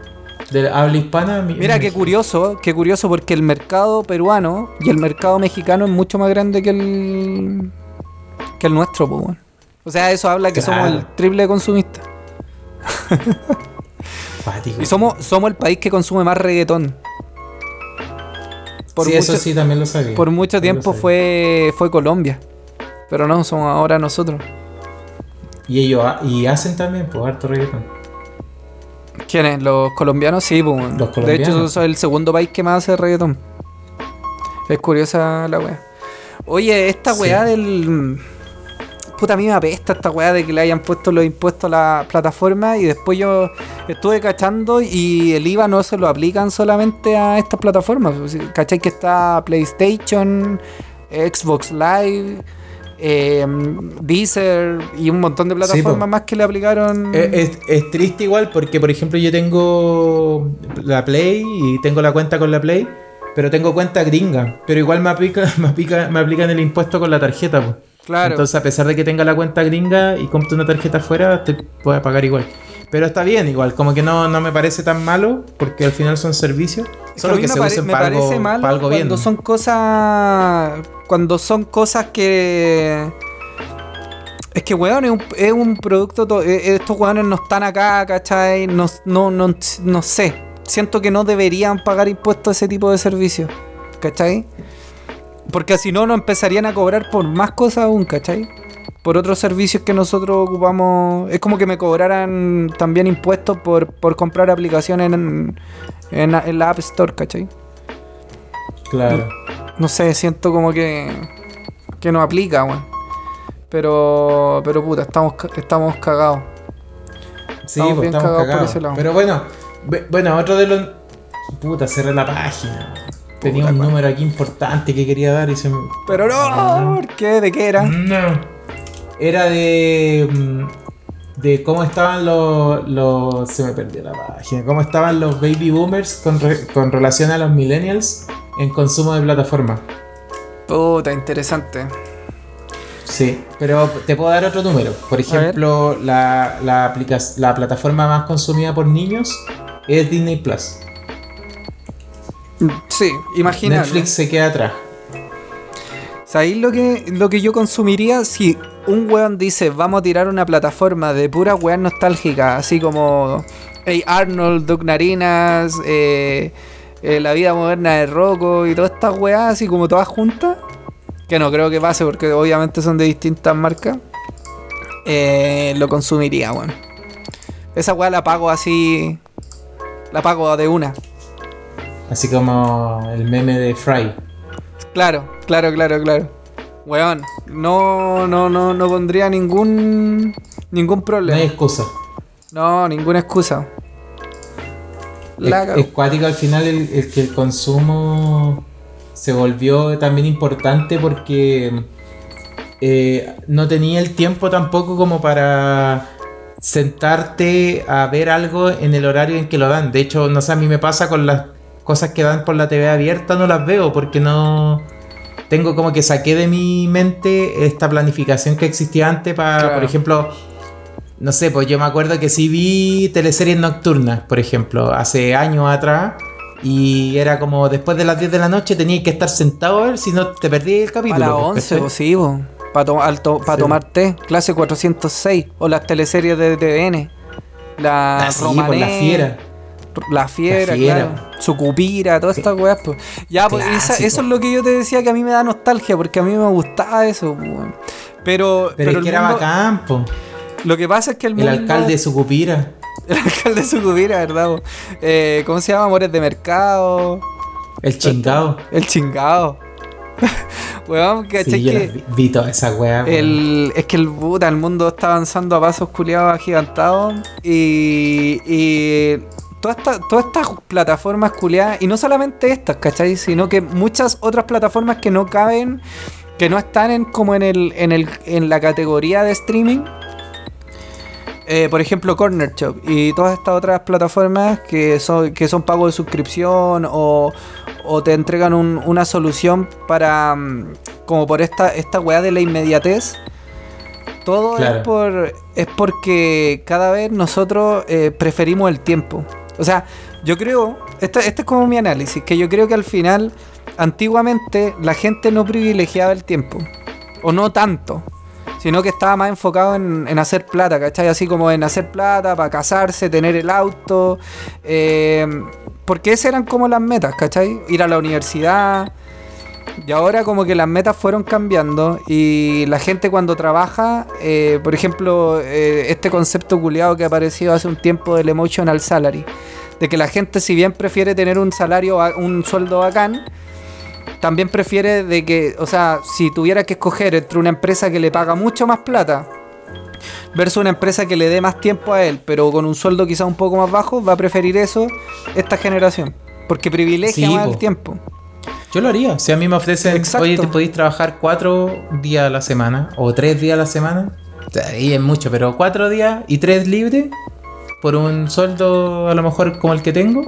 de habla hispana. Mira, qué curioso, porque el mercado peruano y el mercado mexicano es mucho más grande que el nuestro, pues, bueno. O sea, eso habla que somos el triple consumista. Y somos el país que consume más reggaetón. Por sí, mucho, eso sí, también lo sabía. Por mucho tiempo fue Colombia, pero no, somos ahora nosotros. Y ellos hacen también, pues, harto reggaetón. ¿Quiénes? ¿Los colombianos? Sí, pues. Los colombianos. De hecho, son el segundo país que más hace reggaetón. Es curiosa la weá. Oye, esta weá del... Puta, a mí me apesta esta weá de que le hayan puesto los impuestos a la plataforma. Y después yo estuve cachando y el IVA no se lo aplican solamente a estas plataformas. ¿Cachai? Que está PlayStation, Xbox Live... Deezer y un montón de plataformas más que le aplicaron. Es triste igual, porque por ejemplo yo tengo la Play y tengo la cuenta con la Play, pero tengo cuenta gringa, pero igual me aplican el impuesto con la tarjeta, pues. Claro. Entonces, a pesar de que tenga la cuenta gringa y compre una tarjeta afuera, te puedes pagar igual. Pero está bien igual, como que no me parece tan malo, porque al final son servicios. Solo que se usen para algo bien. Me parece malo cuando son cosas que... Es que, weón, es un producto... Estos weones no están acá, ¿cachai? No sé. Siento que no deberían pagar impuestos a ese tipo de servicios, ¿cachai? Porque si no empezarían a cobrar por más cosas aún, ¿cachai? Por otros servicios que nosotros ocupamos. Es como que me cobraran también impuestos por comprar aplicaciones en la App Store, ¿cachai? Claro. No sé, siento como que no aplica, weón. Pero puta, estamos cagados. Sí, estamos cagados por ese lado. Pero bueno, otro de los... Puta, cerré la página. Tenía un número aquí importante que quería dar y se me... Pero no, ¿por qué? ¿De qué era? No. Era de cómo estaban los... Se me perdió la página. Cómo estaban los baby boomers con relación a los millennials en consumo de plataforma. Puta, interesante. Sí, pero te puedo dar otro número. Por ejemplo, la plataforma más consumida por niños es Disney Plus. Sí, imagínate. Netflix se queda atrás. ¿Sabéis lo que yo consumiría si un weón dice, vamos a tirar una plataforma de puras weas nostálgicas, así como Hey Arnold, Doc Narinas, La Vida Moderna de Rocco y todas estas weas así como todas juntas, que no creo que pase porque obviamente son de distintas marcas, lo consumiría, weón. Esa wea la pago así, la pago de una. Así como el meme de Fry. Claro. Weón, no pondría ningún problema. No hay excusa. No, ninguna excusa. Es cuático al final el que el consumo se volvió también importante porque no tenía el tiempo tampoco como para sentarte a ver algo en el horario en que lo dan. De hecho, no sé, a mí me pasa con las cosas que dan por la TV abierta, no las veo porque no... Tengo como que saqué de mi mente esta planificación que existía antes para, claro. Por ejemplo, no sé, pues yo me acuerdo que sí vi teleseries nocturnas, por ejemplo, hace años atrás, y era como después de las 10 de la noche tenías que estar sentado a ver, si no te perdí el capítulo. Para las 11, pues sí, para tomar té, clase 406, o las teleseries de TVN, la Romané, por La Fiera. La fiera, claro. Sucupira, todas estas weas, pues. Ya, pues eso es lo que yo te decía que a mí me da nostalgia, porque a mí me gustaba eso, weón. Pero es que era bacán, po. Lo que pasa es que el mundo... El alcalde de Sucupira, ¿verdad, po? ¿Cómo se llama? Amores de Mercado. El chingado. Weón, ¿cachai? Sí, vi toda esa wea, es que el mundo está avanzando a pasos culiados agigantados. Y todas estas plataformas culiadas, y no solamente estas, ¿cachai? Sino que muchas otras plataformas que no caben, que no están en la categoría de streaming, por ejemplo Corner Shop y todas estas otras plataformas que son pago de suscripción o te entregan una solución para, como por esta weá de la inmediatez. Todo claro. es porque cada vez nosotros preferimos el tiempo. O sea, yo creo, este es como mi análisis, que yo creo que al final, antiguamente, la gente no privilegiaba el tiempo, o no tanto, sino que estaba más enfocado en hacer plata, ¿cachai? Así como en hacer plata, para casarse, tener el auto, porque esas eran como las metas, ¿cachai? Ir a la universidad. Y ahora como que las metas fueron cambiando y la gente cuando trabaja, por ejemplo, este concepto culiado que apareció hace un tiempo del emotional salary, de que la gente, si bien prefiere tener un salario, un sueldo bacán, también prefiere de que, o sea, si tuviera que escoger entre una empresa que le paga mucho más plata versus una empresa que le dé más tiempo a él, pero con un sueldo quizá un poco más bajo, va a preferir eso esta generación, porque privilegia más el tiempo. Yo lo haría. Si a mí me ofrecen, exacto. Oye, te podéis trabajar 4 días a la semana o 3 días a la semana, ahí es mucho, pero 4 días y 3 libres por un sueldo a lo mejor como el que tengo,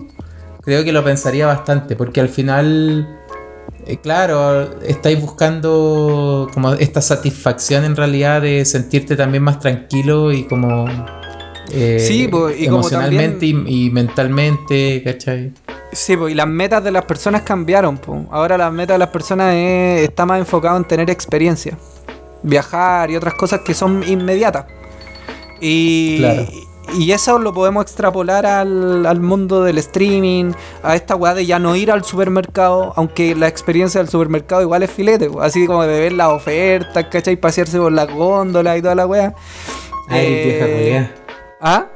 creo que lo pensaría bastante, porque al final, claro, estáis buscando como esta satisfacción en realidad de sentirte también más tranquilo y como sí, pues, y emocionalmente como también... y mentalmente, ¿cachai? Sí, pues, y las metas de las personas cambiaron, pues. Ahora las metas de las personas está más enfocado en tener experiencia, viajar y otras cosas que son inmediatas. Y, claro. Y eso lo podemos extrapolar al mundo del streaming, a esta weá de ya no ir al supermercado, aunque la experiencia del supermercado igual es filete, pues. Así como de ver las ofertas, ¿cachai? Pasearse por las góndolas y toda la weá. Ay, vieja culiá. ¿Ah?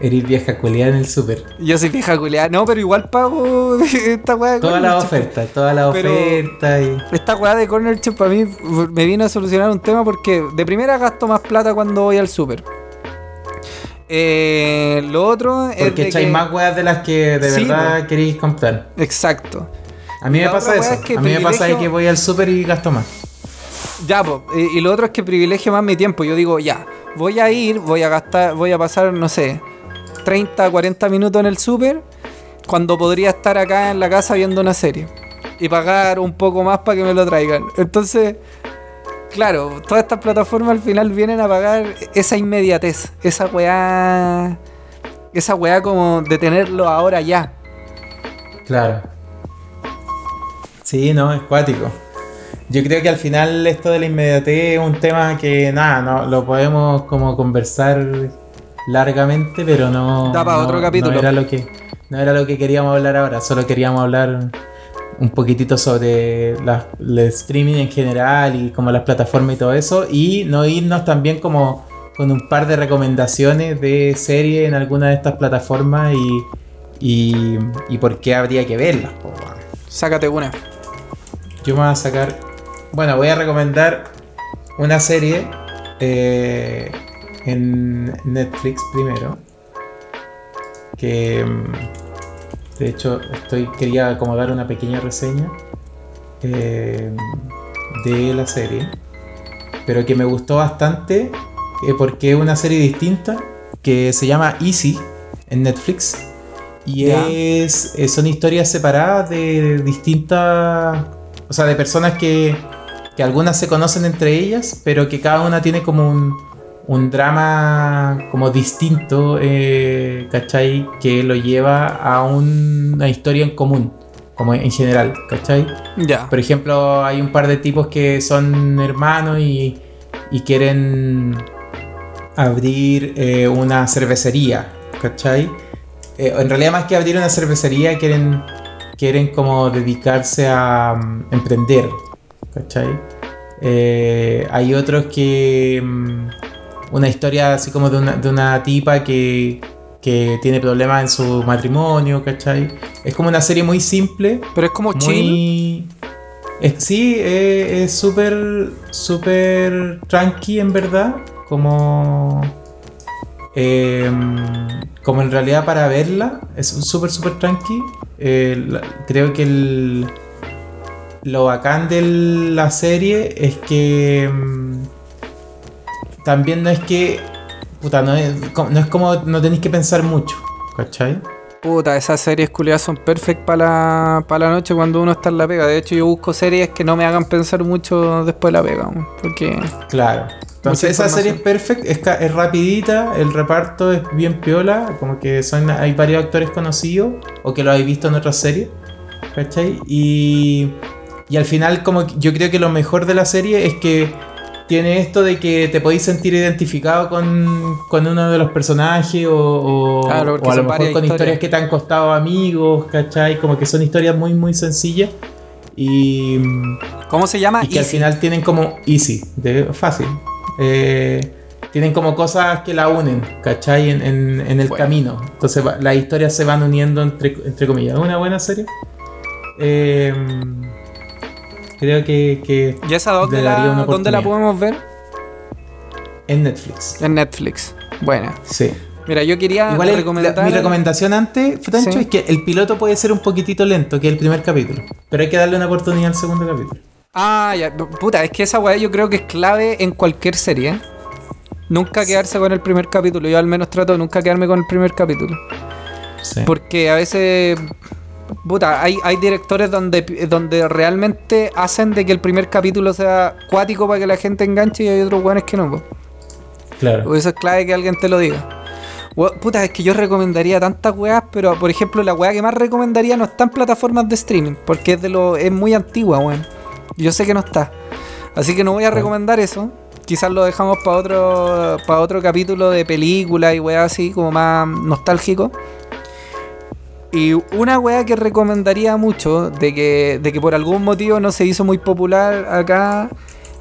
Eres vieja culiada en el súper. Yo soy vieja culiada. No, pero igual pago esta weá de Toda la oferta. Y... Esta weá de Corner Shop para mí me vino a solucionar un tema porque de primera gasto más plata cuando voy al súper. Lo otro es. Porque echáis más weas de las que de verdad queréis comprar. Exacto. A mí me pasa eso. A mí me pasa que voy al súper y gasto más. Ya, pues. Y lo otro es que privilegio más mi tiempo. Yo digo, ya, voy a ir, voy a gastar, voy a pasar, no sé, 30, 40 minutos en el súper cuando podría estar acá en la casa viendo una serie y pagar un poco más para que me lo traigan. Entonces, claro, todas estas plataformas al final vienen a pagar esa inmediatez, esa weá como de tenerlo ahora ya. Claro. Sí, no, es cuático. Yo creo que al final esto de la inmediatez es un tema que nada, no lo podemos como conversar largamente, pero no, da para otro capítulo. No era lo que queríamos hablar ahora, solo queríamos hablar un poquitito sobre el streaming en general y como las plataformas y todo eso, y no irnos también como con un par de recomendaciones de series en alguna de estas plataformas y por qué habría que verlas. Sácate una. Yo me voy a sacar... Bueno, voy a recomendar una serie en Netflix primero, que de hecho quería como dar una pequeña reseña de la serie, pero que me gustó bastante porque es una serie distinta que se llama Easy en Netflix y son historias separadas de distintas, o sea, de personas que algunas se conocen entre ellas, pero que cada una tiene como un drama como distinto, ¿cachai? Que lo lleva a una historia en común, como en general, ¿cachai? Yeah. Por ejemplo, hay un par de tipos que son hermanos y quieren abrir una cervecería, ¿cachai? En realidad, más que abrir una cervecería, quieren como dedicarse a emprender, ¿cachai? Hay otros que... una historia así como de una tipa que tiene problemas en su matrimonio, ¿cachai? Es como una serie muy simple. Pero es como muy chill. Sí, es súper, súper tranqui en verdad. Como en realidad para verla, es súper, súper tranqui. Creo que lo bacán de la serie es que... también no es que... puta, no es como... no tenéis que pensar mucho, ¿cachai? Puta, esas series culiadas son perfect para la noche cuando uno está en la pega. De hecho, yo busco series que no me hagan pensar mucho después de la pega, porque... Claro. Entonces, esa serie es perfect, es rapidita, el reparto es bien piola, como que hay varios actores conocidos, o que lo habéis visto en otras series, ¿cachai? Y al final, como yo creo que lo mejor de la serie es que tiene esto de que te podéis sentir identificado con uno de los personajes claro, o a lo mejor con historias que te han costado amigos, ¿cachai? Como que son historias muy, muy sencillas y... ¿Cómo se llama? Y que Easy. Al final tienen como... Easy, fácil. Tienen como cosas que la unen, ¿cachai? En el camino. Entonces las historias se van uniendo entre comillas. Una buena serie. Creo que... ¿Y esa dónde la podemos ver? En Netflix. En Netflix. Buena. Sí. Mira, yo quería recomendar... Mi recomendación antes, Francho, ¿sí? Es que el piloto puede ser un poquitito lento, que es el primer capítulo. Pero hay que darle una oportunidad al segundo capítulo. Ah, ya. Puta, es que esa weá yo creo que es clave en cualquier serie, ¿eh? Nunca quedarse con el primer capítulo. Yo al menos trato de nunca quedarme con el primer capítulo. Sí. Porque a veces... puta, hay directores donde realmente hacen de que el primer capítulo sea cuático para que la gente enganche y hay otros weones que no, po. Claro. Eso es clave que alguien te lo diga. Puta, es que yo recomendaría tantas weas, pero por ejemplo la wea que más recomendaría no está en plataformas de streaming, porque es muy antigua, weón. Yo sé que no está. Así que no voy a recomendar eso. Quizás lo dejamos para otro capítulo de película y weas así como más nostálgico. Y una weá que recomendaría mucho, de que por algún motivo no se hizo muy popular acá,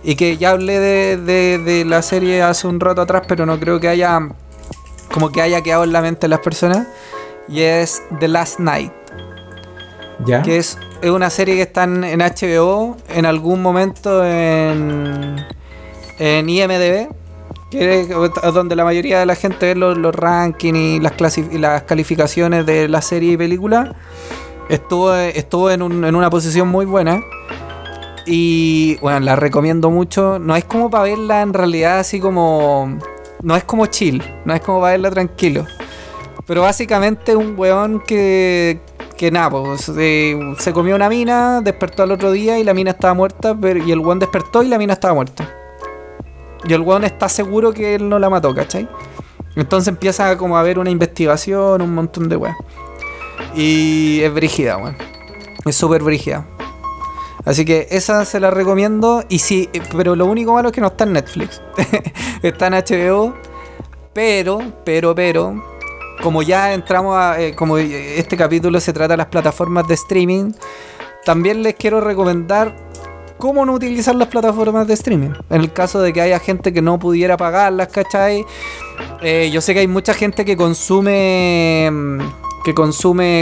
y que ya hablé de la serie hace un rato atrás, pero no creo que haya quedado en la mente de las personas, y es The Last Night. ¿Ya? Que es una serie que está en HBO, en algún momento en IMDb, que es donde la mayoría de la gente ve los rankings y las calificaciones de la serie y película. Estuvo en una posición muy buena y bueno, la recomiendo mucho. No es como para verla en realidad así como... no es como chill, no es como para verla tranquilo, pero básicamente un weón que nada, pues, se comió una mina, despertó al otro día y la mina estaba muerta, y el weón despertó y la mina estaba muerta. Y el weón está seguro que él no la mató, ¿cachai? Entonces empieza como a haber una investigación, un montón de weas. Y es brígida, weón. Es súper brígida. Así que esa se la recomiendo. Y sí, pero lo único malo es que no está en Netflix. Está en HBO. Pero, como ya entramos a... como este capítulo se trata de las plataformas de streaming, también les quiero recomendar cómo no utilizar las plataformas de streaming. En el caso de que haya gente que no pudiera pagarlas, ¿cachai? Yo sé que hay mucha gente que consume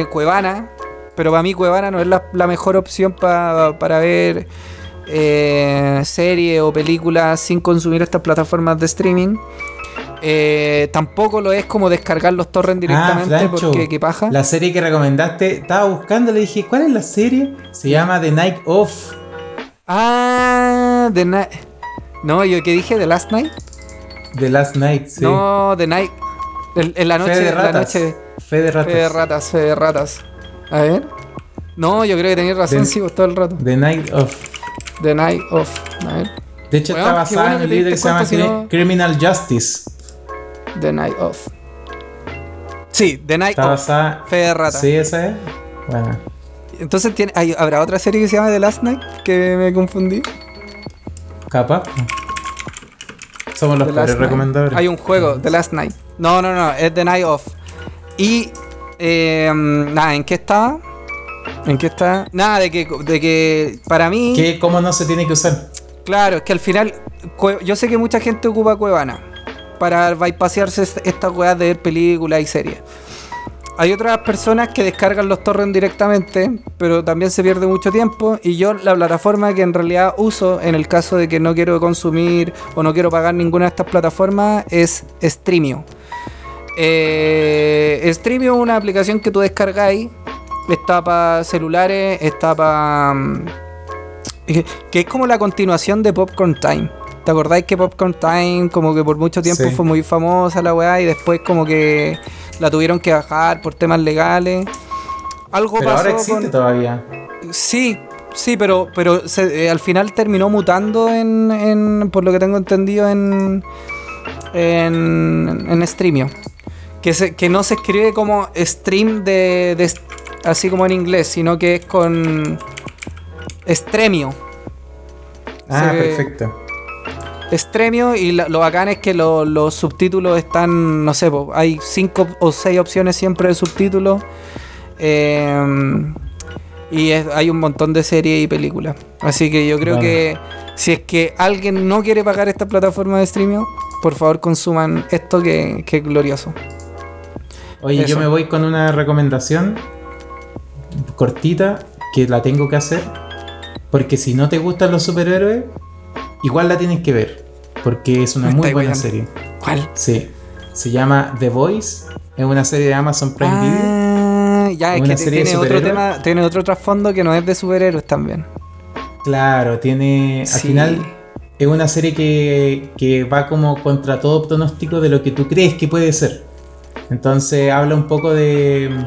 Cuevana, pero para mí Cuevana no es la mejor opción para ver series o películas sin consumir estas plataformas de streaming. Tampoco lo es como descargar los torrents directamente, Francho, porque qué paja. La serie que recomendaste, estaba buscando, le dije, ¿cuál es la serie? Se llama The Night Of. The Night. No, yo que dije, The Last Night, sí. No, The Night. En la noche. Fe de ratas. A ver. No, yo creo que tenías razón, sí, todo el rato. The Night Of. A ver. De hecho, está basada en el libro que se llama Criminal Justice. The Night Of. Sí, The Night Of. Fe de rata. Sí, esa es. Bueno. Entonces, ¿habrá otra serie que se llama The Last Night? Que me confundí. Capaz. Somos los peores recomendadores. Hay un juego, The Last Night. No, es The Night Of. Y. ¿En qué estaba? Nada, de que para mí. ¿Qué? ¿Cómo no se tiene que usar? Claro, es que al final, yo sé que mucha gente ocupa Cuevana para bypasearse estas weas de ver películas y series. Hay otras personas que descargan los torrents directamente, pero también se pierde mucho tiempo. Y yo, la plataforma que en realidad uso en el caso de que no quiero consumir o no quiero pagar ninguna de estas plataformas, es Stremio. Stremio es una aplicación que tú descargáis. Está para celulares, está para... que es como la continuación de Popcorn Time. ¿Te acordáis que Popcorn Time como que por mucho tiempo fue muy famosa la weá y después como que la tuvieron que bajar por temas legales? Algo pero pasó. Pero ahora existe todavía. Sí, pero al final terminó mutando en por lo que tengo entendido en Stremio. Que no se escribe como stream de así como en inglés, sino que es con Stremio. Perfecto. Stremio, y lo bacán es que los subtítulos están, no sé, hay 5 o 6 opciones siempre de subtítulos. Y hay un montón de series y películas. Así que yo creo que si es que alguien no quiere pagar esta plataforma de Stremio, por favor consuman esto que es glorioso. Oye, eso. Yo me voy con una recomendación cortita que la tengo que hacer, porque si no te gustan los superhéroes, igual la tienes que ver, porque es una muy buena serie. ¿Cuál? Sí, se llama The Voice, es una serie de Amazon Prime Video. Ya, es que tiene otro tema, tiene otro trasfondo que no es de superhéroes también. Claro, tiene... Al final es una serie que va como contra todo pronóstico de lo que tú crees que puede ser. Entonces habla un poco del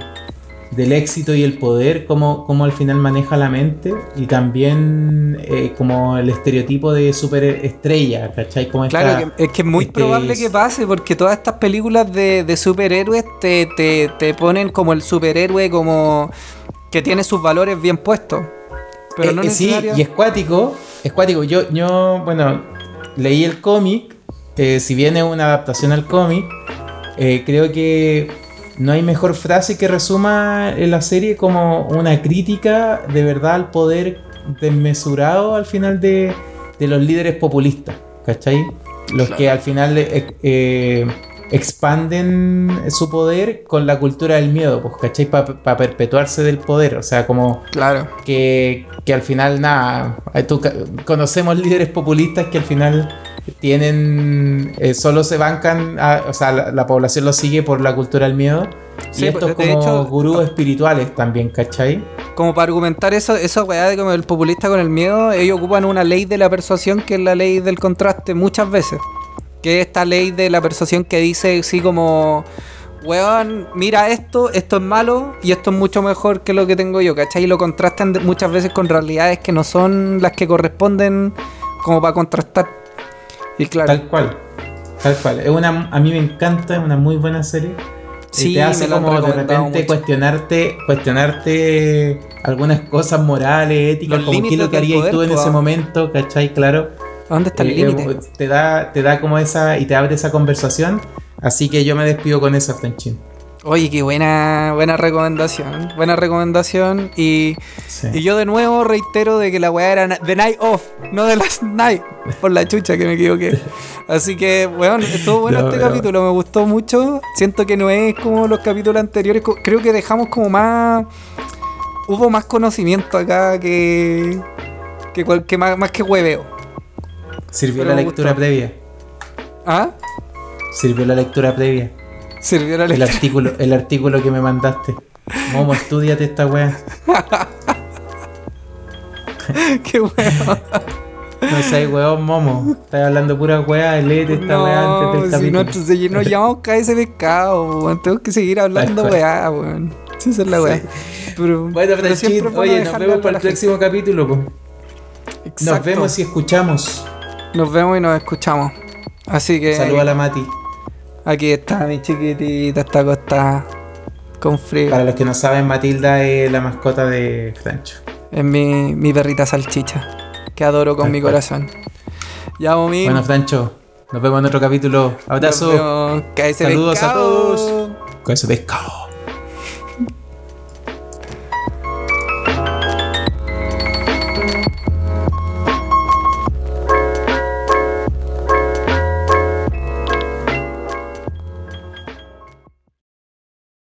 éxito y el poder, cómo al final maneja la mente, y también como el estereotipo de superestrella, ¿cachai? Como claro, es que es muy probable que pase, porque todas estas películas de superhéroes te ponen como el superhéroe como que tiene sus valores bien puestos, pero no necesariamente. Sí, y es cuático. Yo leí el cómic, si bien es una adaptación al cómic, creo que no hay mejor frase que resuma la serie como una crítica de verdad al poder desmesurado al final de los líderes populistas, ¿cachai? Los que al final expanden su poder con la cultura del miedo, pues, ¿cachai? Para perpetuarse del poder, o sea, como que al final nada, conocemos líderes populistas que al final tienen solo se bancan o sea, la población los sigue por la cultura del miedo, y estos como hecho, gurús espirituales también, ¿cachai? Como para argumentar eso weá de como el populista con el miedo, ellos ocupan una ley de la persuasión que es la ley del contraste muchas veces, que es esta ley de la persuasión que dice así como, weón, mira esto es malo y esto es mucho mejor que lo que tengo yo, ¿cachai? Y lo contrastan muchas veces con realidades que no son las que corresponden como para contrastar. Y claro. Tal cual. Es una, a mí me encanta, es una muy buena serie. Sí, te hace como de repente cuestionarte algunas cosas morales, éticas, los como qué es lo que harías tú en ese momento, ¿cachai? Claro. ¿Dónde está el límite? Te da como esa, y te abre esa conversación. Así que yo me despido con eso, Aftenchin. Oye, qué buena recomendación. Buena recomendación. Y yo de nuevo reitero de que la weá era The Night Of, no The Last Night. Por la chucha que me equivoqué. Así que, weón, estuvo bueno capítulo. Me gustó mucho. Siento que no es como los capítulos anteriores. Creo que dejamos como más... Hubo más conocimiento acá que más que hueveo. Sirvió la lectura previa. ¿Ah? Sirvió la lectura previa. Sirvió la lectura. El artículo que me mandaste. Momo, estúdiate esta weá. Qué weón. No seas weón, Momo. Estás hablando pura weá. Léete esta weá antes del capítulo. Si no llamamos KS Pescao, weón. Tengo que seguir hablando weá, weón. Sí, esa es la weá. Bueno, Franchín, oye, nos vemos para el próximo capítulo, po. Exacto. Nos vemos y escuchamos. Nos vemos y nos escuchamos. Así que. Saluda a la Mati. Aquí está mi chiquitita, está acostada con frío. Para los que no saben, Matilda es la mascota de Francho. Es mi perrita salchicha, que adoro con mi corazón. Ya, Momín. Bueno, Francho, nos vemos en otro capítulo. Abrazo. Saludos a todos. KS Pescao.